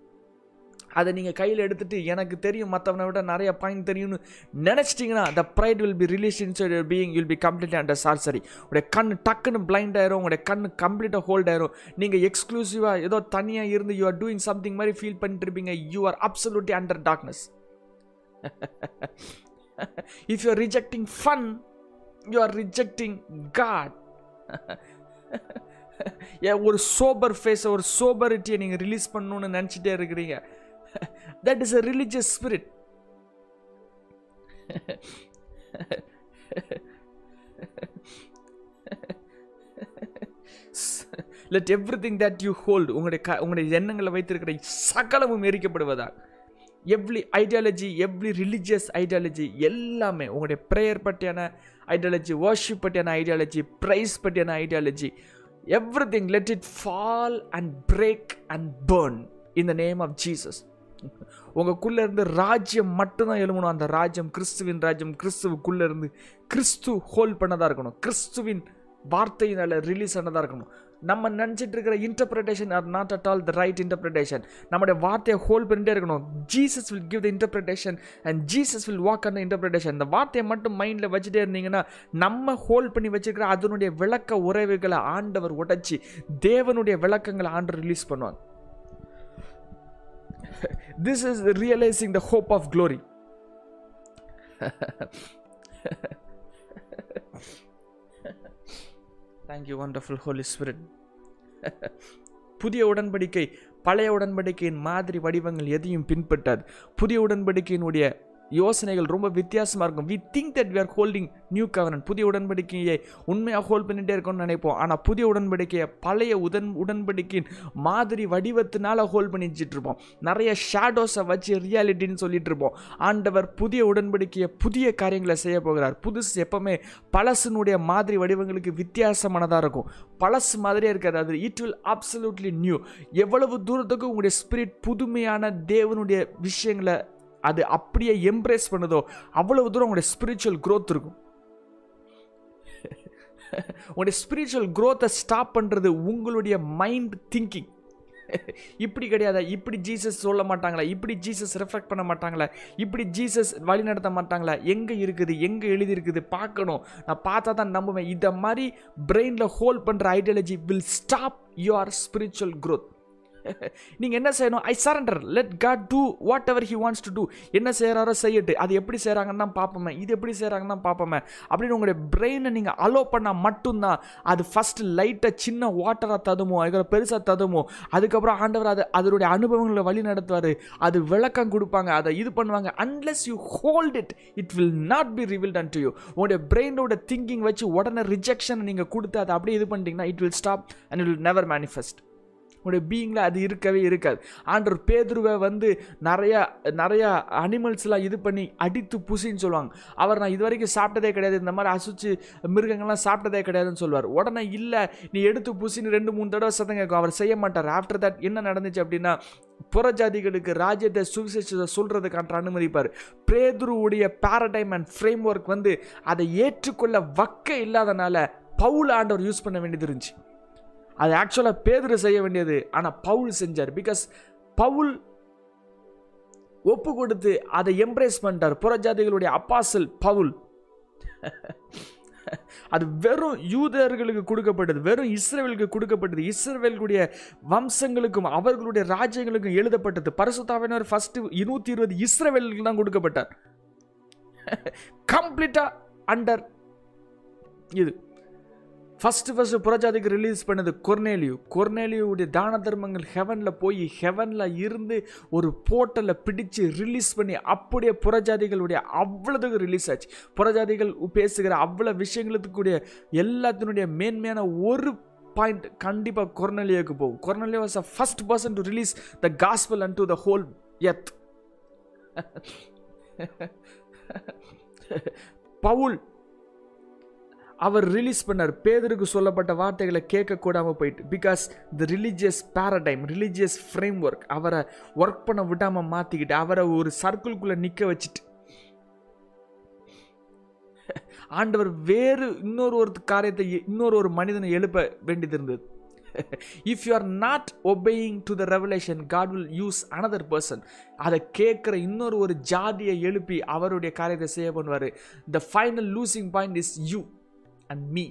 அதை நீங்கள் கையில் எடுத்துகிட்டு எனக்கு தெரியும், மற்றவனை விட நிறைய பாயிண்ட் தெரியும்னு நினச்சிட்டிங்கன்னா the pride will be release inside your being. Will be completely under sorcery. உங்களுடைய கண் டக்குன்னு பிளைண்ட் ஆயிரும். உங்களுடைய கண் கம்ப்ளீட்டாக ஹோல்ட் ஆயிரும். நீங்கள் எக்ஸ்க்ளூசிவாக ஏதோ தனியாக இருந்து யூஆர் டூயிங் சம்திங் மாதிரி ஃபீல் பண்ணிட்டு இருப்பீங்க. You are absolutely under darkness. If you are rejecting fun, you are rejecting God. ஒரு சோபர் ஃபேஸை, ஒரு சோபரிட்டியை நீங்கள் ரிலீஸ் பண்ணணும்னு நினச்சிட்டே இருக்கிறீங்க. That is a religious spirit. Let everything that you hold, உங்களுடைய எண்ணங்களை வைத்திருக்கிற சகலமும் எரிக்கப்படுவதாக. Every ideology, every religious ideology எல்லாமே, உங்களுடைய ப்ரேயர் பற்றியான ஐடியாலஜி, வர்ஷிப் பற்றியான ஐடியாலஜி, ப்ரைஸ் பற்றியான ideology, everything let it fall and break and burn in the name of Jesus. உங்களுக்குள்ளே இருந்து ராஜ்யம் மட்டும்தான் எழுமணும். அந்த ராஜ்யம் கிறிஸ்துவின் ராஜ்யம், கிறிஸ்துவுக்குள்ளே இருந்து கிறிஸ்து ஹோல்ட் பண்ணதாக இருக்கணும், கிறிஸ்துவின் வார்த்தையினால் ரிலீஸ் ஆனதாக இருக்கணும். நம்ம நினச்சிட்டு இருக்கிற interpretation are not at all the right interpretation. நம்முடைய வார்த்தையை ஹோல்ட் பண்ணிட்டே இருக்கணும். Jesus will give the interpretation and Jesus will walk அந்த இன்டர்பிரேஷன். இந்த வார்த்தையை மட்டும் மைண்டில் வச்சுட்டே இருந்தீங்கன்னா நம்ம ஹோல்ட் பண்ணி வச்சுருக்கிற அதனுடைய விளக்க உறவுகளை ஆண்டவர் உடைச்சி தேவனுடைய விளக்கங்களை ஆண்டவர் ரிலீஸ் பண்ணுவாங்க. This is realizing the hope of glory. Thank you, wonderful Holy Spirit. புதிய உடன்படிக்கை பழைய உடன்படிக்கையின் மாதிரி வடிவங்கள் எதையும் பின்பற்றாது. புதிய உடன்படிக்கையினுடைய யோசனைகள் ரொம்ப வித்தியாசமாக இருக்கும். We think that we are holding new கவர்னன். புதிய உடன்படிக்கையை உண்மையாக ஹோல்ட் பண்ணிகிட்டே இருக்கணும்னு நினைப்போம். ஆனால் புதிய உடன்படிக்கையை பழைய உடன்படிக்கையின் மாதிரி வடிவத்தினால் ஹோல்ட் பண்ணிச்சுட்டு இருப்போம். நிறைய ஷேடோஸை வச்சு ரியாலிட்டின்னு சொல்லிட்டு இருப்போம். ஆண்டவர் புதிய உடன்படிக்கையை புதிய காரியங்களை செய்ய போகிறார். புதுசு எப்போவுமே பழசுனுடைய மாதிரி வடிவங்களுக்கு வித்தியாசமானதாக இருக்கும். பழசு மாதிரியே இருக்காது. அது இட் வில் அப்சல்யூட்லி நியூ. எவ்வளவு தூரத்துக்கு உங்களுடைய ஸ்பிரிட் புதுமையான தேவனுடைய விஷயங்களை அது அப்படியே எம்ப்ரேஸ் பண்ணுதோ அவ்வளவு தூரம் உங்களுடைய ஸ்பிரிச்சுவல் க்ரோத் இருக்கும். உங்களுடைய ஸ்பிரிச்சுவல் க்ரோத்தை ஸ்டாப் பண்ணுறது உங்களுடைய மைண்ட் திங்கிங். இப்படி கிடையாதா, இப்படி ஜீசஸ் சொல்ல மாட்டாங்களா, இப்படி ஜீசஸ் ரெஃப்ளெக்ட் பண்ண மாட்டாங்களா, இப்படி ஜீசஸ் வழி நடத்த மாட்டாங்களா, எங்கே இருக்குது, எங்கே எழுதியிருக்குது பார்க்கணும், நான் பார்த்தா தான் நம்புவேன். இதை மாதிரி பிரெயினில் ஹோல்ட் பண்ணுற ideology will stop your spiritual growth. நீங்கள் என்ன செய்யணும்? I surrender, let God do whatever he wants to do. என்ன செய்கிறாரோ செய்யட்டு, அது எப்படி செய்கிறாங்கன்னு தான் பார்ப்போமே, இது எப்படி செய்கிறாங்கன்னு தான் பார்ப்போமே அப்படின்னு உங்களுடைய பிரெயினை நீங்கள் அலோ பண்ணால் மட்டும்தான் அது ஃபஸ்ட்டு லைட்டாக சின்ன வாட்டராக ததுமோ, அதுக்கப்புறம் பெருசாக ததுமோ, அதுக்கப்புறம் ஆண்டவர் அது அதனுடைய அனுபவங்களை வழி நடத்துவார், அது விளக்கம் கொடுப்பாங்க, அதை இது பண்ணுவாங்க. Unless you hold it, it will not be revealed unto you. உங்களுடைய பிரெயினோட திங்கிங் வச்சு உடனே ரிஜெக்ஷனை நீங்கள் கொடுத்து அதை அப்படியே இது பண்ணிட்டீங்கன்னா it will stop and it will never manifest. உங்களுடைய பீயிங்கில் அது இருக்கவே இருக்காது. ஆண்டவர் பேதுருவை வந்து நிறையா அனிமல்ஸ்லாம் இது பண்ணி அடித்து புசின்னு சொல்லுவாங்க. அவர் நான் இது வரைக்கும் சாப்பிட்டதே கிடையாது, இந்த மாதிரி அசுச்சு மிருகங்கள்லாம் சாப்பிட்டதே கிடையாதுன்னு சொல்லுவார். உடனே இல்லை நீ எடுத்து புசின்னு 2-3 தடவை சத்தம் கேட்கும். அவர் செய்ய மாட்டார். ஆஃப்டர் தட் என்ன நடந்துச்சு அப்படின்னா, புறஜாதிகளுக்கு ராஜ்யத்தை சுவிசேஷத்தை சொல்கிறதுக்கான அனுமதிப்பார். பேதுருவுடைய பேரடைம் அண்ட் ஃப்ரேம் ஒர்க் வந்து அதை ஏற்றுக்கொள்ள வக்க இல்லாதனால பவுல் ஆண்டவர் யூஸ் பண்ண வேண்டியது இருந்துச்சு. அது ஆக்சுவலாக பேதுரு செய்ய வேண்டியது, ஆனால் பவுல் செஞ்சார். பிகாஸ் பவுல் ஒப்பு கொடுத்து அதை எம்ப்ரேஸ் பண்ணிட்டார். புறஜாதிகளுடைய அப்பாசல் பவுல். அது வெறும் யூதர்களுக்கு கொடுக்கப்பட்டது, வெறும் இஸ்ரவேலுக்கு கொடுக்கப்பட்டது, இஸ்ரவேலுடைய வம்சங்களுக்கும் அவர்களுடைய ராஜ்யங்களுக்கும் எழுதப்பட்டது. பரிசுத்தாவினர் ஃபஸ்ட்டு 220 இஸ்ரவேலுக்கு தான் கொடுக்கப்பட்டார். கம்ப்ளீட்டாக அண்டர் இது ஃபஸ்ட்டு புறஜாதிக்கு ரிலீஸ் பண்ணது கொர்நேலியு. கொர்நேலியுடைய தான தர்மங்கள் ஹெவனில் போய் ஹெவனில் இருந்து ஒரு போர்ட்டலில் பிடிச்சு ரிலீஸ் பண்ணி அப்படியே புறஜாதிகளுடைய அவ்வளோதுக்கு ரிலீஸ் ஆச்சு. புறஜாதிகள் பேசுகிற அவ்வளோ விஷயங்களுக்குடைய எல்லாத்தினுடைய மேன்மையான ஒரு பாயிண்ட் கண்டிப்பாக கொர்நேலியுக்கு போகும். கொர்நேலியு was a first person to release the gospel and to the whole earth. Pavul அவர் ரிலீஸ் பண்ணார். பேதுருக்கு சொல்லப்பட்ட வார்த்தைகளை கேட்கக்கூடாமல் போயிட்டு, because the religious paradigm, religious framework அவரை ஒர்க் பண்ண விடாமல் மாற்றிக்கிட்டு அவரை ஒரு சர்க்கிள்குள்ளே நிற்க வச்சுட்டு ஆண்டவர் வேறு இன்னொரு காரியத்தை இன்னொரு மனிதனை எழுப்ப வேண்டியது இருந்தது. If you are not obeying to the revelation, God will use another person. அதை கேட்குற இன்னொரு ஒரு ஜாதியை எழுப்பி அவருடைய காரியத்தை செய்ய பண்ணுவார். The final losing point is you and me.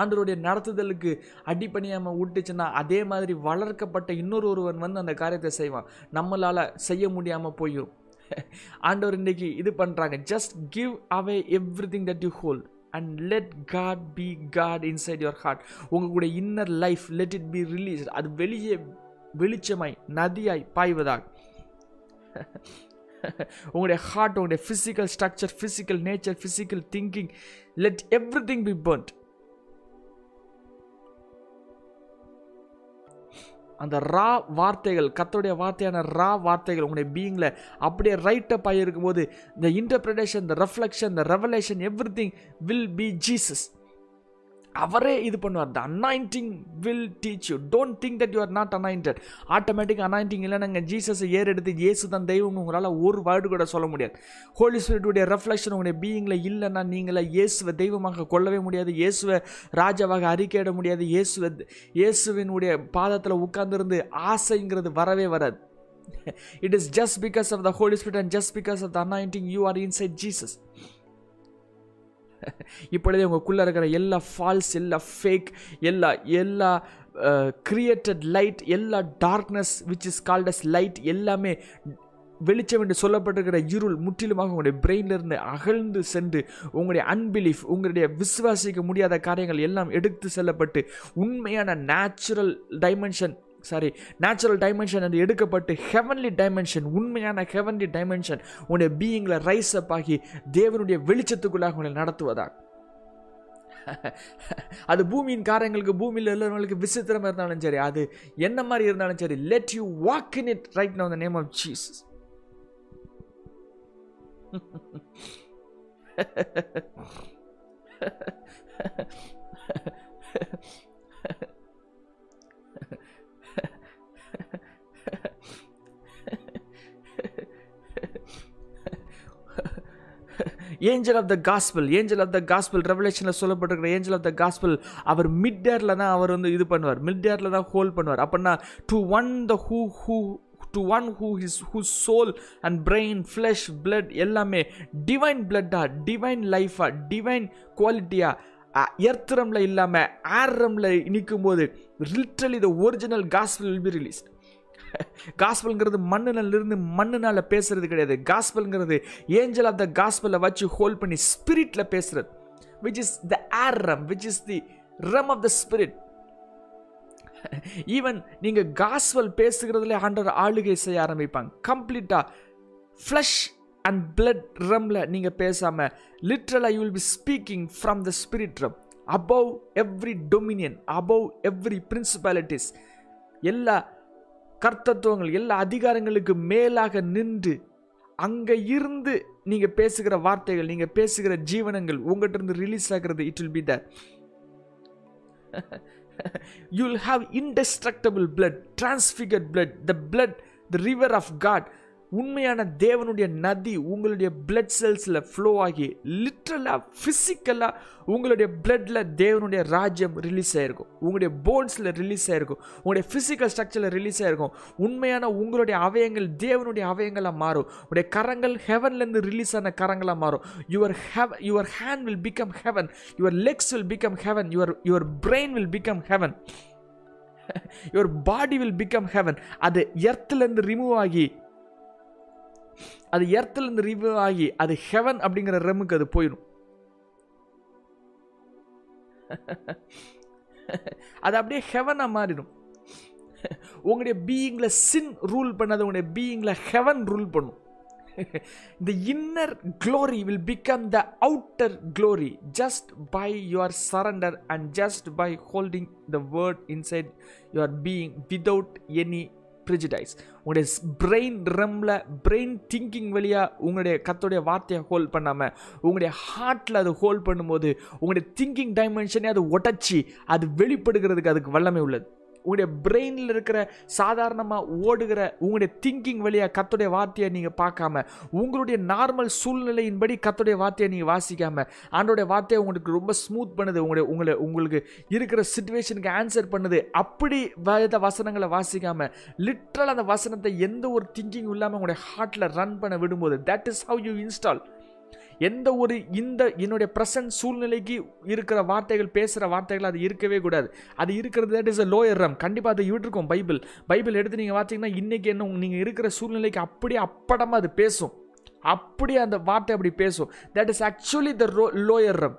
ஆண்டவருடைய நடத்துதலுக்கு அடிப்பணியாம விட்டுச்சுன்னா அதே மாதிரி வளர்க்கப்பட்ட இன்னொரு ஒருவன் வந்து அந்த காரியத்தை செய்வான். நம்மளால செய்ய முடியாம போயிடும். ஆண்டவர் இன்னைக்கு இது பண்றாங்க. just give away everything that you hold and let God be God inside your heart. உங்களுடைய inner life, let it be released. அது வெளியே வெளிச்சமாய் நதியாய் பாய்வதாக. உங்களுடைய ஹார்ட், உங்களுடைய physical structure, physical nature, physical thinking, let everything be burnt. அந்த raw வார்த்தைகள், கர்த்தருடைய வார்த்தையான ரா வார்த்தைகள் உங்களுடைய பீயிங்கில் அப்படியே ரைட்டப் ஆகி இருக்கும்போது இந்த இன்டர்பிரேஷன், இந்த ரெஃப்ளெக்ஷன், இந்த revelation, everything will be Jesus. அவரே இது பண்ணுவார். The anointing will teach you. Don't think that you are not anointed. Automatic anointing இல்லை. நாங்கள் ஜீசஸை ஏறெடுத்து இயேசு தான் தெய்வம் உங்களால் ஒரு வேர்டு கூட சொல்ல முடியாது. ஹோலி ஸ்பிரிட்டுடைய ரெஃப்ளெக்ஷன் உங்களுடைய பீயிங்கில் இல்லைன்னா நீங்களே இயேசுவை தெய்வமாக கொள்ளவே முடியாது, இயேசுவை ராஜாவாக அறிக்கையிட முடியாது, இயேசுவினுடைய பாதத்தில் உட்கார்ந்துருந்து ஆசைங்கிறது வரவே வராது. It is just because of the Holy Spirit and just because of the anointing you are inside Jesus. இப்பொழுதே உங்களுக்குள்ளே இருக்கிற எல்லா ஃபால்ஸ், எல்லா ஃபேக், எல்லா கிரியேட்டட் லைட், எல்லா darkness which is called as light, எல்லாமே வெளிச்சம் என்று சொல்லப்பட்டிருக்கிற இருள் முற்றிலுமாக உங்களுடைய பிரெயினிலிருந்து அகழ்ந்து சென்று உங்களுடைய அன்பிலீஃப், உங்களுடைய விசுவாசிக்க முடியாத காரியங்கள் எல்லாம் எடுத்து செல்லப்பட்டு உண்மையான நேச்சுரல் டைமென்ஷன் அது எடுக்கப்பட்டு ஹெவன்லி டைமென்ஷன், உண்மையான ஹெவன்லி டைமென்ஷன் உன்னுடைய பீயிங்கில் ரைஸ் அப் ஆகி தேவனுடைய வெளிச்சத்துக்குள்ளாக உங்களை நடத்துவதாக. அது பூமியின் காரியங்களுக்கு, பூமியில் உள்ளவங்களுக்கு விசித்திரமாக இருந்தாலும் சரி, அது என்ன மாதிரி இருந்தாலும் சரி, let you walk in it right now the name of Jesus. Angel of the Gospel ரெவலேஷனில் சொல்லப்பட்டிருக்கிற ஏஞ்சல் ஆஃப் த காஸ்பல், அவர் மிட் ஏரில் தான் அவர் வந்து இது பண்ணுவார், மிட் ஏரில் தான் ஹோல்ட் பண்ணுவார். அப்படின்னா to one whose soul and brain, flesh, blood எல்லாமே divine blood, divine life, divine quality, earth realmல இல்லாம air realmல நிக்கும்போது literally the original gospel will be released. காஸ்பல்ங்கிறது மண்ணிலிருந்து மண்ணினால பேசுறது கிடையாது. காஸ்பல்ங்கிறது ஏஞ்சல் ஆஃப் த காஸ்பலை வச்சு ஹோல்ட் பண்ணி ஸ்பிரிட்டில் பேசுறது, which is the air realm, which is the realm of the spirit. Even நீங்கள் gospel பேசுகிறதுல ஆண்டவர் ஆளுகை செய்ய ஆரம்பிப்பாங்க. கம்ப்ளீட்டாக ஃப்ளஷ் அண்ட் பிளட் ரம்ல நீங்கள் பேசாமல் லிட்ரலாக you will be speaking from the spirit realm, above every dominion, above every principalities, எல்லா கர்த்தத்துவங்கள், எல்லா அதிகாரங்களுக்கு மேலாக நின்று அங்கே இருந்து நீங்கள் பேசுகிற வார்த்தைகள், நீங்கள் பேசுகிற ஜீவனங்கள் உங்கள்கிட்ட இருந்து ரிலீஸ் ஆகிறது. It will be that. You will have indestructible blood, transfigured blood, the river of God. உண்மையான தேவனுடைய நதி உங்களுடைய blood cellsல flow ஆகி literally physically உங்களுடைய bloodல தேவனுடைய ராஜ்யம் ரிலீஸ் ஆயிருக்கும், உங்களுடைய bonesல ரிலீஸ் ஆயிருக்கும், உங்களுடைய physical structureல ரிலீஸ் ஆயிருக்கும். உண்மையான உங்களுடைய அவயங்கள் தேவனுடைய அவயங்களாக மாறும். உங்களுடைய கரங்கள் ஹெவன்லேருந்து ரிலீஸ் ஆன கரங்களாக மாறும். your hand will become heaven, your legs will become heaven, your brain will become heaven, your body will become heaven. அது எர்த்லேருந்து ரிமூவ் ஆகி, அது எர்த்திலிருந்து ரிமூவ் ஆகி அது ஹெவன் அப்படிங்கிற ரெமுக்கு அது போயிடும். அது அப்படியே ஹெவனா மாறிடும். உங்களுடைய பீயிங்ல சின் ரூல் பண்ணது உங்களுடைய பீயிங்ல ஹெவன் ரூல் பண்ணும். The inner glory will become the outer glory just by your surrender and just by holding the word inside your being without any prejudice. உங்களுடைய பிரெயின் ரம்ல, பிரெயின் திங்கிங் வழியாக உங்களுடைய கர்த்தருடைய வார்த்தையை ஹோல்ட் பண்ணாமல் உங்களுடைய ஹார்ட்டில் அது ஹோல்ட் பண்ணும்போது உங்களுடைய திங்கிங் டைமென்ஷனே அது உடச்சி அது வெளிப்படுகிறதுக்கு அதுக்கு வல்லமை உள்ளது. உங்களுடைய பிரெயினில் இருக்கிற சாதாரணமாக ஓடுகிற உங்களுடைய திங்கிங் வழியாக கர்த்தருடைய வார்த்தையை நீங்கள் பார்க்காம, உங்களுடைய நார்மல் சூழ்நிலையின்படி கர்த்தருடைய வார்த்தையை நீங்கள் வாசிக்காமல் ஆண்டோடைய வார்த்தையை உங்களுக்கு ரொம்ப ஸ்மூத் பண்ணுது, உங்களுக்கு இருக்கிற சிச்சுவேஷனுக்கு ஆன்சர் பண்ணுது. அப்படி வேத வசனங்களை வாசிக்காமல் லிட்ரல் அந்த வசனத்தை எந்த ஒரு திங்கிங் இல்லாமல் உங்களுடைய ஹார்ட்டில் ரன் பண்ண விடும்போது, that is how you install. எந்த ஒரு என்னுடைய ப்ரெசன்ட் சூழ்நிலைக்கு இருக்கிற வார்த்தைகள், பேசுகிற வார்த்தைகள் அது இருக்கவே கூடாது. அது இருக்கிறது that is a lower realm. கண்டிப்பாக அதை விட்டுருக்கோம். பைபிள் எடுத்து நீங்கள் பார்த்தீங்கன்னா இன்றைக்கி என்ன நீங்கள் இருக்கிற சூழ்நிலைக்கு அப்படியே அப்படமாக அது பேசும், அப்படியே அந்த வார்த்தை அப்படி பேசும். That is actually the lower realm.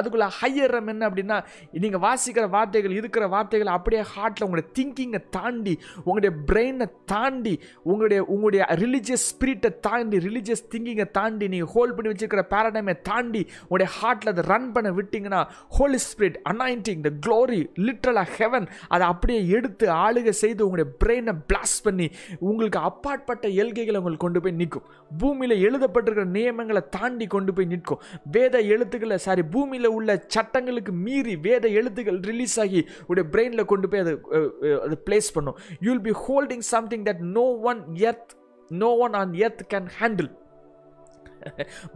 அதுக்குள்ளே ஹையர் ரம் என்ன அப்படின்னா, நீங்கள் வாசிக்கிற வார்த்தைகள், இருக்கிற வார்த்தைகள் அப்படியே ஹார்ட்டில் உங்களுடைய திங்கிங்கை தாண்டி, உங்களுடைய பிரெயினை தாண்டி, உங்களுடைய ரிலீஜியஸ் ஸ்பிரிட்டை தாண்டி, ரிலீஜியஸ் திங்கிங்கை தாண்டி, நீங்கள் ஹோல்ட் பண்ணி வச்சுருக்கிற பேரடைமை தாண்டி உங்களுடைய ஹார்ட்டில் அதை ரன் பண்ண விட்டிங்கன்னா, Holy Spirit, anointing, the glory, லிட்ரலாக ஹெவன் அதை அப்படியே எடுத்து ஆளுகை செய்து உங்களுடைய பிரெயினை பிளாஸ்ட் பண்ணி உங்களுக்கு அப்பாற்பட்ட எல்கைகளை உங்களுக்கு கொண்டு போய் நிற்கும். பூமியில் எழுதப்பட்டிருக்கிற நியமங்களை தாண்டி கொண்டு போய் நிற்கும். பூமியில் பிரெயினில் உள்ள சட்டங்களுக்கு மீறி வேத எழுத்துக்கள் ரிலீஸ் ஆகி உடைய பிரெயினில் கொண்டு போய் அது பிளேஸ் பண்ணும். You will be holding something that no one on earth can handle.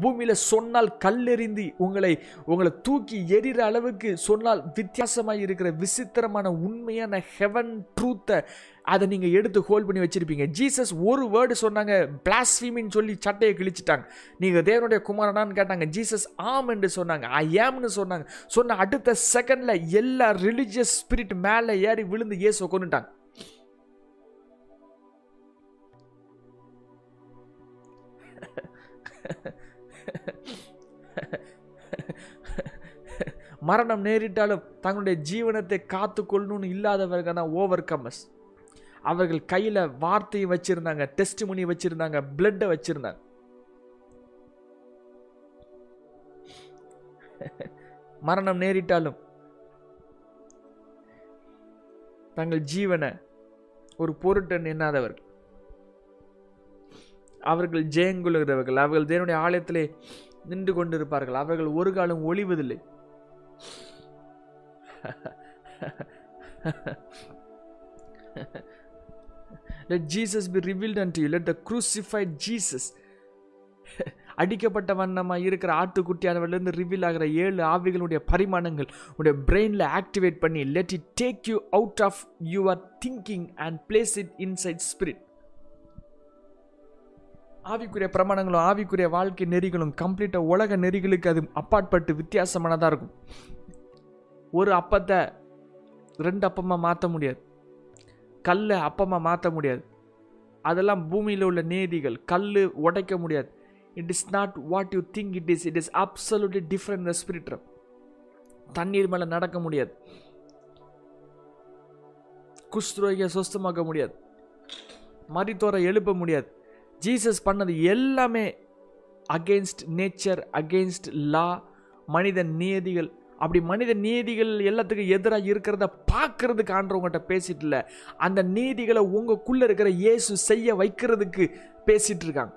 பூமியில் சொன்னால் கல்லெறிந்து உங்களை தூக்கி எறிகிற அளவுக்கு சொன்னால் வித்தியாசமாக இருக்கிற விசித்திரமான உண்மையான ஹெவன் ட்ரூத்தை அதை நீங்கள் எடுத்து ஹோல்ட் பண்ணி வச்சுருப்பீங்க. ஜீசஸ் ஒரு வேர்டு சொன்னாங்க, பிளாஸ்ஃபீமின்னு சொல்லி சட்டையை கிழிச்சிட்டாங்க. நீங்கள் தேவனுடைய குமாரனான்னு கேட்டாங்க, ஜீசஸ் ஆம் என்று சொன்னாங்க, ஐ ஆம்னு சொன்னாங்க. சொன்ன அடுத்த செகண்டில் எல்லா ரிலீஜியஸ் ஸ்பிரிட் மேலே ஏறி விழுந்து இயேசுவை கொண்டுட்டாங்க. மரணம் நேரிட்டாலும் தங்களுடைய ஜீவனத்தை காத்து கொள்ளணும்னு இல்லாதவர்களான ஓவர் கமர்ஸ். அவர்கள் கையில் வார்த்தையை வச்சிருந்தாங்க, டெஸ்டிமோனி வச்சிருந்தாங்க, பிளட்டை வச்சிருந்தாங்க. மரணம் நேரிட்டாலும் தங்கள் ஜீவனை ஒரு பொருட்டன் எண்ணாதவர்கள், அவர்கள் ஜெயங்குழுகிறவர்கள். அவர்கள் தேவனுடைய ஆலயத்திலே நின்று கொண்டிருப்பார்கள். அவர்கள் ஒரு காலம் ஒளிவதில்லை. Let Jesus be revealed unto you. Let the crucified Jesus, அடிக்கப்பட்ட வண்ணமாக இருக்கிற ஆட்டுக்குட்டியானவர்லேருந்து ரிவீல் ஆகிற 7 ஆவிகளுடைய பரிமாணங்கள் உடைய பிரெயினில் ஆக்டிவேட் பண்ணி let it take you out of your thinking and place it inside spirit. ஆவிக்குரிய பிரமாணங்களும் ஆவிக்குரிய வாழ்க்கை நெறிகளும் கம்ப்ளீட்டாக உலக நெறிகளுக்கு அது அப்பாற்பட்டு வித்தியாசமானதாக இருக்கும். ஒரு அப்பத்தை 2 அப்பமாக மாற்ற முடியாது, கல்லை அப்பமாக மாற்ற முடியாது. அதெல்லாம் பூமியில் உள்ள நீதிகள். கல் உடைக்க முடியாது. It is not what you think it is. It is absolutely different spirit. தண்ணீர் மேலே நடக்க முடியாது. குஷ்டரோகியை சொஸ்தமாக்க முடியாது. மரித்தோரை எழுப்ப முடியாது. ஜீசஸ் பண்ணது எல்லாமே அகெயின்ஸ்ட் நேச்சர், அகெயின்ஸ்ட் லா, மனித நியதிகள். அப்படி மனித நீதிகள் எல்லாத்துக்கும் எதிராக இருக்கிறத பார்க்கறதுக்கு ஆண்டவங்ககிட்ட பேசிட்டு இல்லை, அந்த நீதிகளை உங்களுக்குள்ளே இருக்கிற இயேசு செய்ய வைக்கிறதுக்கு பேசிகிட்டு இருக்காங்க.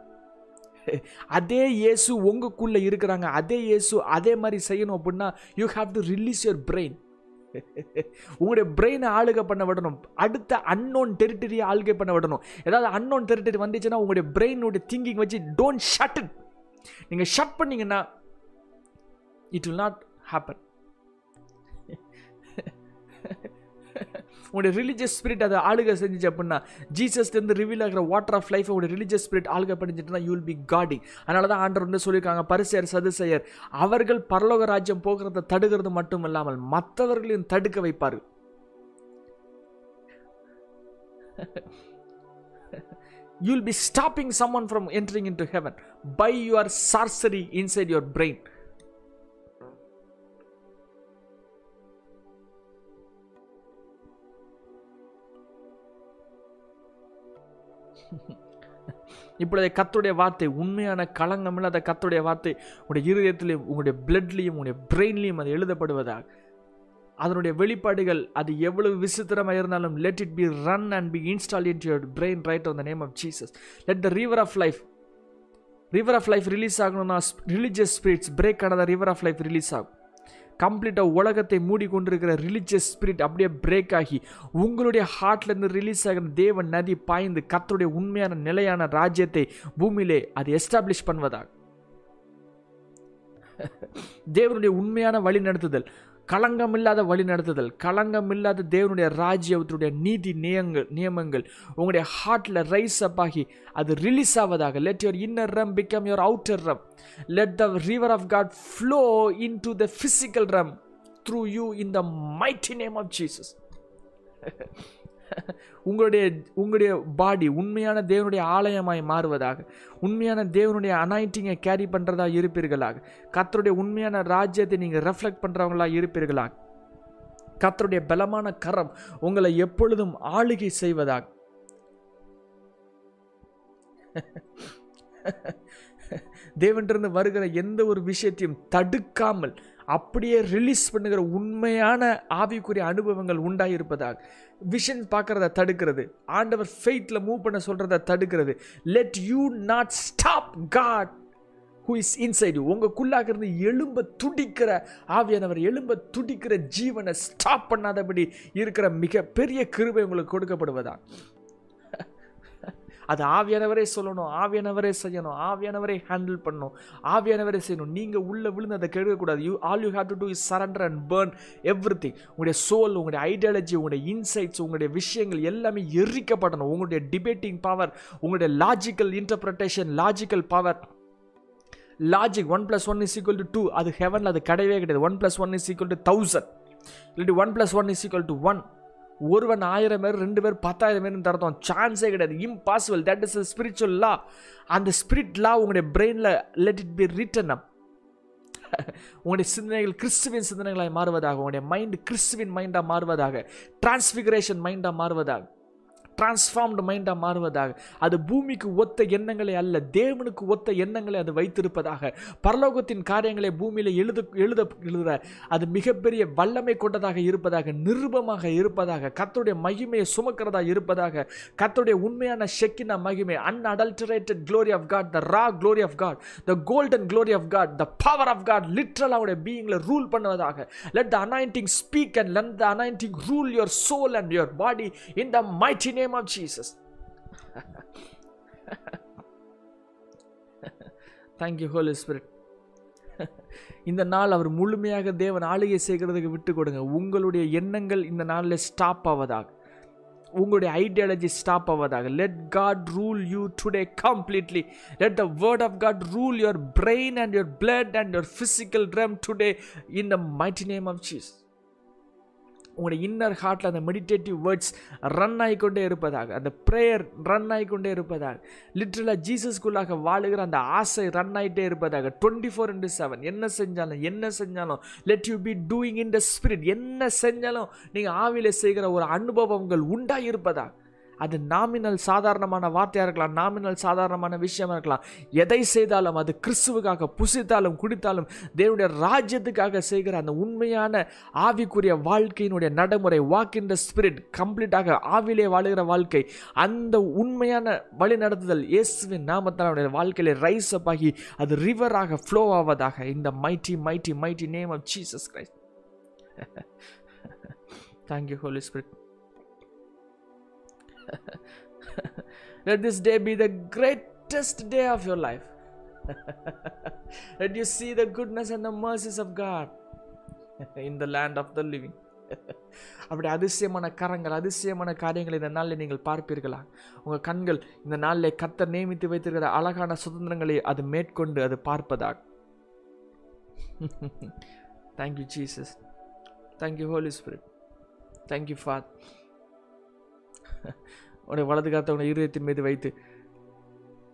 அதே இயேசு உங்களுக்குள்ளே இருக்கிறாங்க. அதே இயேசு அதே மாதிரி செய்யணும் அப்படின்னா you have to release your brain. உங்களுடைய பிரெயினை ஆளுகை பண்ண விடணும். அடுத்த அன்னோன் டெரிட்டரியை ஆளுகை பண்ண விடணும். ஏதாவது அன்னோன் டெரிட்டரி வந்துச்சுன்னா உங்களுடைய பிரெயினுடைய திங்கிங் வச்சு டோன்ட் ஷட் இட். நீங்கள் ஷட் பண்ணிங்கன்னா இட் வில் நாட் happen. உங்களுடைய ரிலீஜியஸ் ஸ்பிரிட் அதை ஆளுகை செஞ்சிச்சு அப்படின்னா, ஜீசஸ்லேருந்து ரிவீல் ஆகிற வாட்டர் ஆஃப் லைஃப் உங்களுடைய ரிலீஜியஸ் ஸ்பிரிட் ஆளுகை பண்ணிச்சுட்டுனா யூ வில் பி காடிங். அதனால தான் ஆண்டவர் வந்து சொல்லியிருக்காங்க, பரிசேயர் சதுசேயர் அவர்கள் பரலோக ராஜ்யம் போகிறத தடுக்கிறது மட்டும் இல்லாமல் மற்றவர்களையும் தடுக்க வைப்பார்கள். You will be stopping someone from entering into heaven by your sorcery inside your brain. இப்பொழுது கர்த்தருடைய வார்த்தை, உண்மையான களங்கம் இல்லாத கர்த்தருடைய வார்த்தை உங்களுடைய இருதயத்திலையும் உங்களுடைய பிளட்லையும் உங்களுடைய பிரெயின்லையும் அது எழுதப்படுவதாக, அதனுடைய வெளிப்பாடுகள் அது எவ்வளவு விசித்திரமாக இருந்தாலும் let it be run and be install into your brain right on the name of Jesus. Let the river of life release ஆகணும்னா ரிலீஜியஸ் ஸ்பிரிட்ஸ் பிரேக் ஆனதாக ரிவர் ஆஃப் லைஃப் ரிலீஸ் ஆகும். கம்ப்ளீட்டாக உலகத்தை மூடிக்கொண்டிருக்கிற ரிலீஜியஸ் ஸ்பிரிட் அப்படியே break ஆகி உங்களுடைய ஹார்ட்லேருந்து release ஆகிற தேவன் நதி பாய்ந்து கர்த்தருடைய உண்மையான நிலையான ராஜ்யத்தை பூமியிலே அது எஸ்டாப்ளிஷ் பண்ணுவதாக, தேவனுடைய உண்மையான வழி நடத்துதல், களங்கம் இல்லாத வழி நடத்துதல், களங்கம் இல்லாத தேவனுடைய ராஜ்யத்தினுடைய நீதி நியமங்கள் உங்களுடைய ஹார்ட்டில் ரைஸ் அப் ஆகி அது ரிலீஸ் ஆவதாக. Let your inner rum become your outer rum. Let the river of God flow into the physical rum through you in the mighty name of Jesus. உங்களுடைய பாடி உண்மையான தேவனுடைய ஆலயமாய் மாறுவதாக, உண்மையான தேவனுடைய அனாயிட்டிங்கை கேரி பண்ணுறதா இருப்பீர்களாக, கர்த்தருடைய உண்மையான ராஜ்யத்தை நீங்கள் ரெஃப்ளெக்ட் பண்ணுறவங்களா இருப்பீர்களாக, கர்த்தருடைய பலமான கரம் உங்களை எப்பொழுதும் ஆளுகை செய்வதாக. தேவனிருந்து வருகிற எந்த ஒரு விஷயத்தையும் தடுக்காமல் அப்படியே ரிலீஸ் பண்ணுகிற உண்மையான ஆவிக்குரிய அனுபவங்கள் உண்டாயிருப்பதாக. விஷன் பார்க்குறத தடுக்கிறது, ஆண்டவர் ஃபெய்த்தில் மூவ் பண்ண சொல்கிறத தடுக்கிறது. Let you not stop God who is inside you. உங்களுக்குள்ளாக இருந்து எழும்ப துடிக்கிற ஆவியானவர் எழும்ப துடிக்கிற ஜீவனை ஸ்டாப் பண்ணாதபடி இருக்கிற மிகப்பெரிய கிருபை உங்களுக்கு கொடுக்கப்படுவதா? அது ஆவியானவரே சொல்லணும், ஆவியானவரே செய்யணும், ஆவியானவரே ஹேண்டில் பண்ணணும், ஆவியானவரே செய்யணும். நீங்கள் உள்ளே விழுந்து அதை கெடுக்கக்கூடாது. All you have to do is surrender and burn everything. உங்களுடைய சோல், உங்களுடைய ஐடியாலஜி, உங்களுடைய இன்சைட்ஸ், உங்களுடைய விஷயங்கள் எல்லாமே எரிக்கப்படணும். உங்களுடைய டிபேட்டிங் பவர், உங்களுடைய logical interpretation, logical power, logic 1+1=2 அது ஹெவனில் அது கிடையவே கிடையாது. 1+1=1000 இல்லாட்டி 1+1=1. ஒருவன் 1000 பேர், 2 பேர் 10,000 பேர்னு தரத்தோம், சான்ஸே கிடையாது. Impossible. That is spiritual law. அந்த ஸ்பிரிட் லா உங்களுடைய பிரெயினில் let it be written up. உங்களுடைய சிந்தனைகள் கிறிஸ்துவின் சிந்தனைகளாக மாறுவதாக, உங்களுடைய மைண்டு கிறிஸ்துவின் மைண்டாக மாறுவதாக, டிரான்ஸ்ஃபிகரேஷன் மைண்டாக மாறுவதாக, டிரான்ஸ்ஃபார்ம்டு மைண்டாக மாறுவதாக. அது பூமிக்கு ஒத்த எண்ணங்களை அல்ல, தேவனுக்கு ஒத்த எண்ணங்களை அது வைத்திருப்பதாக. பரலோகத்தின் காரியங்களை பூமியில் எழுத அது மிகப்பெரிய வல்லமை கொண்டதாக இருப்பதாக, நிருபமாக இருப்பதாக, கர்த்தருடைய மகிமையை சுமக்கிறதாக இருப்பதாக, கர்த்தருடைய உண்மையான ஷெக்கினா மகிமை, unadulterated glory of God, the raw glory of God, the golden glory of God, the power of God லிட்ரலாக அவருடைய பீயிங்கில் ரூல் பண்ணுவதாக. Let the anointing speak and let the anointing rule your soul and your body in the mighty name of Jesus. Thank you Holy Spirit. இந்த நாள் அவர் முழுமையாக தேவன் ஆளுகை செய்கிறதுக்கு விட்டு கொடுங்க. உங்களுடைய எண்ணங்கள் இந்த நாளில் ஸ்டாப் ஆவதாக, உங்களுடைய ஐடியாலஜி ஸ்டாப் ஆவதாக. Let God rule you today completely. Let the word of God rule your brain and your blood and your physical realm today in the mighty name of Jesus. உங்களுடைய inner ஹார்ட்டில் அந்த meditative words run ஆகிக்கொண்டே இருப்பதாக, அந்த prayer run ஆகிக்கொண்டே இருப்பதாக, லிட்ரலாக ஜீசஸ்குள்ளாக வாழுகிற அந்த ஆசை ரன் ஆகிட்டே இருப்பதாக. 24/7 என்ன செஞ்சாலும் let you be doing in the spirit. என்ன செஞ்சாலும் நீங்கள் ஆவியில் செய்கிற ஒரு அனுபவங்கள் உண்டாயிருப்பதாக. அது நாமினல் சாதாரணமான வார்த்தையாக இருக்கலாம், நாமினல் சாதாரணமான விஷயமாக இருக்கலாம். எதை செய்தாலும், அது கிறிஸ்துவுக்காக புசித்தாலும் குடித்தாலும், தேவனுடைய ராஜ்யத்துக்காக செய்கிற அந்த உண்மையான ஆவிக்குரிய வாழ்க்கையினுடைய நடைமுறை, வாக் இன் த ஸ்பிரிட், கம்ப்ளீட்டாக ஆவிலே வாழுகிற வாழ்க்கை, அந்த உண்மையான வழி நடத்துதல் இயேசுவின் நாமத்தால் அவருடைய வாழ்க்கையிலே ரைஸ் அப் ஆகி அது ரிவராக ஃப்ளோ ஆவதாக. இந்த mighty mighty mighty name of Jesus Christ. Thank you Holy Spirit. Let this day be the greatest day of your life. Let you see the goodness and the mercies of God in the land of the living. அப்படி அதிசயமான கரங்கள், அதிசயமான காரியங்களை இந்த நாளில் நீங்கள் பார்ப்பீர்களா? உங்கள் கண்கள் இந்த நாளில் கர்த்தர் நியமித்து வைத்திருக்கிற அழகான சுதந்திரங்களை அது மேற்கொண்டு அது பார்ப்பதாக. Thank you Jesus. Thank you Holy Spirit. Thank you Father. உடைய வலதுகாத்த உடைய இருதயத்தின் மீது வைத்து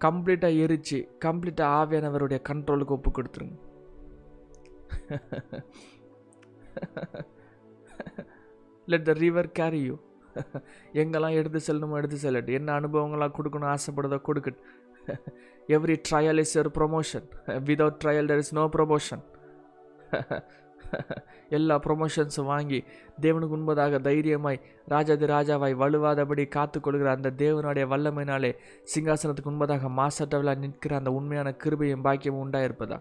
கம்ப்ளீட்டாக எரிச்சு கம்ப்ளீட்டாக ஆவியானவருடைய கண்ட்ரோலுக்கு ஒப்பு கொடுத்துருங்க. Let the river carry you. எங்கெல்லாம் எடுத்து செல்லணுமோ எடுத்து செல்லட்டு, என்ன அனுபவங்களாக கொடுக்கணும் ஆசைப்படுறதோ கொடுக்கட்டு. Every trial is your promotion. Without trial there is no promotion. எல்லா ப்ரொமோஷன்ஸும் வாங்கி தேவனுக்கு உண்பதாக தைரியமாய் ராஜாதி ராஜாவாய் வலுவாதபடி காத்துக்கொள்கிற அந்த தேவனுடைய வல்லமையினாலே சிங்காசனத்துக்கு உண்பதாக மாசற்றவிழா நிற்கிற அந்த உண்மையான கிருபையும் பாக்கியமும் உண்டாயிருப்பதா.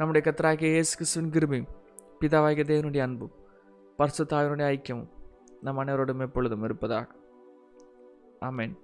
நம்முடைய கர்த்தராகிய இயேசு கிறிஸ்துவின் கிருபையும் பிதாவாகிய தேவனுடைய அன்பும் பரிசுத்த ஆவியானுடைய ஐக்கியமும் நம் அனைவரோடும் எப்பொழுதும் இருப்பதாக. ஆமென்.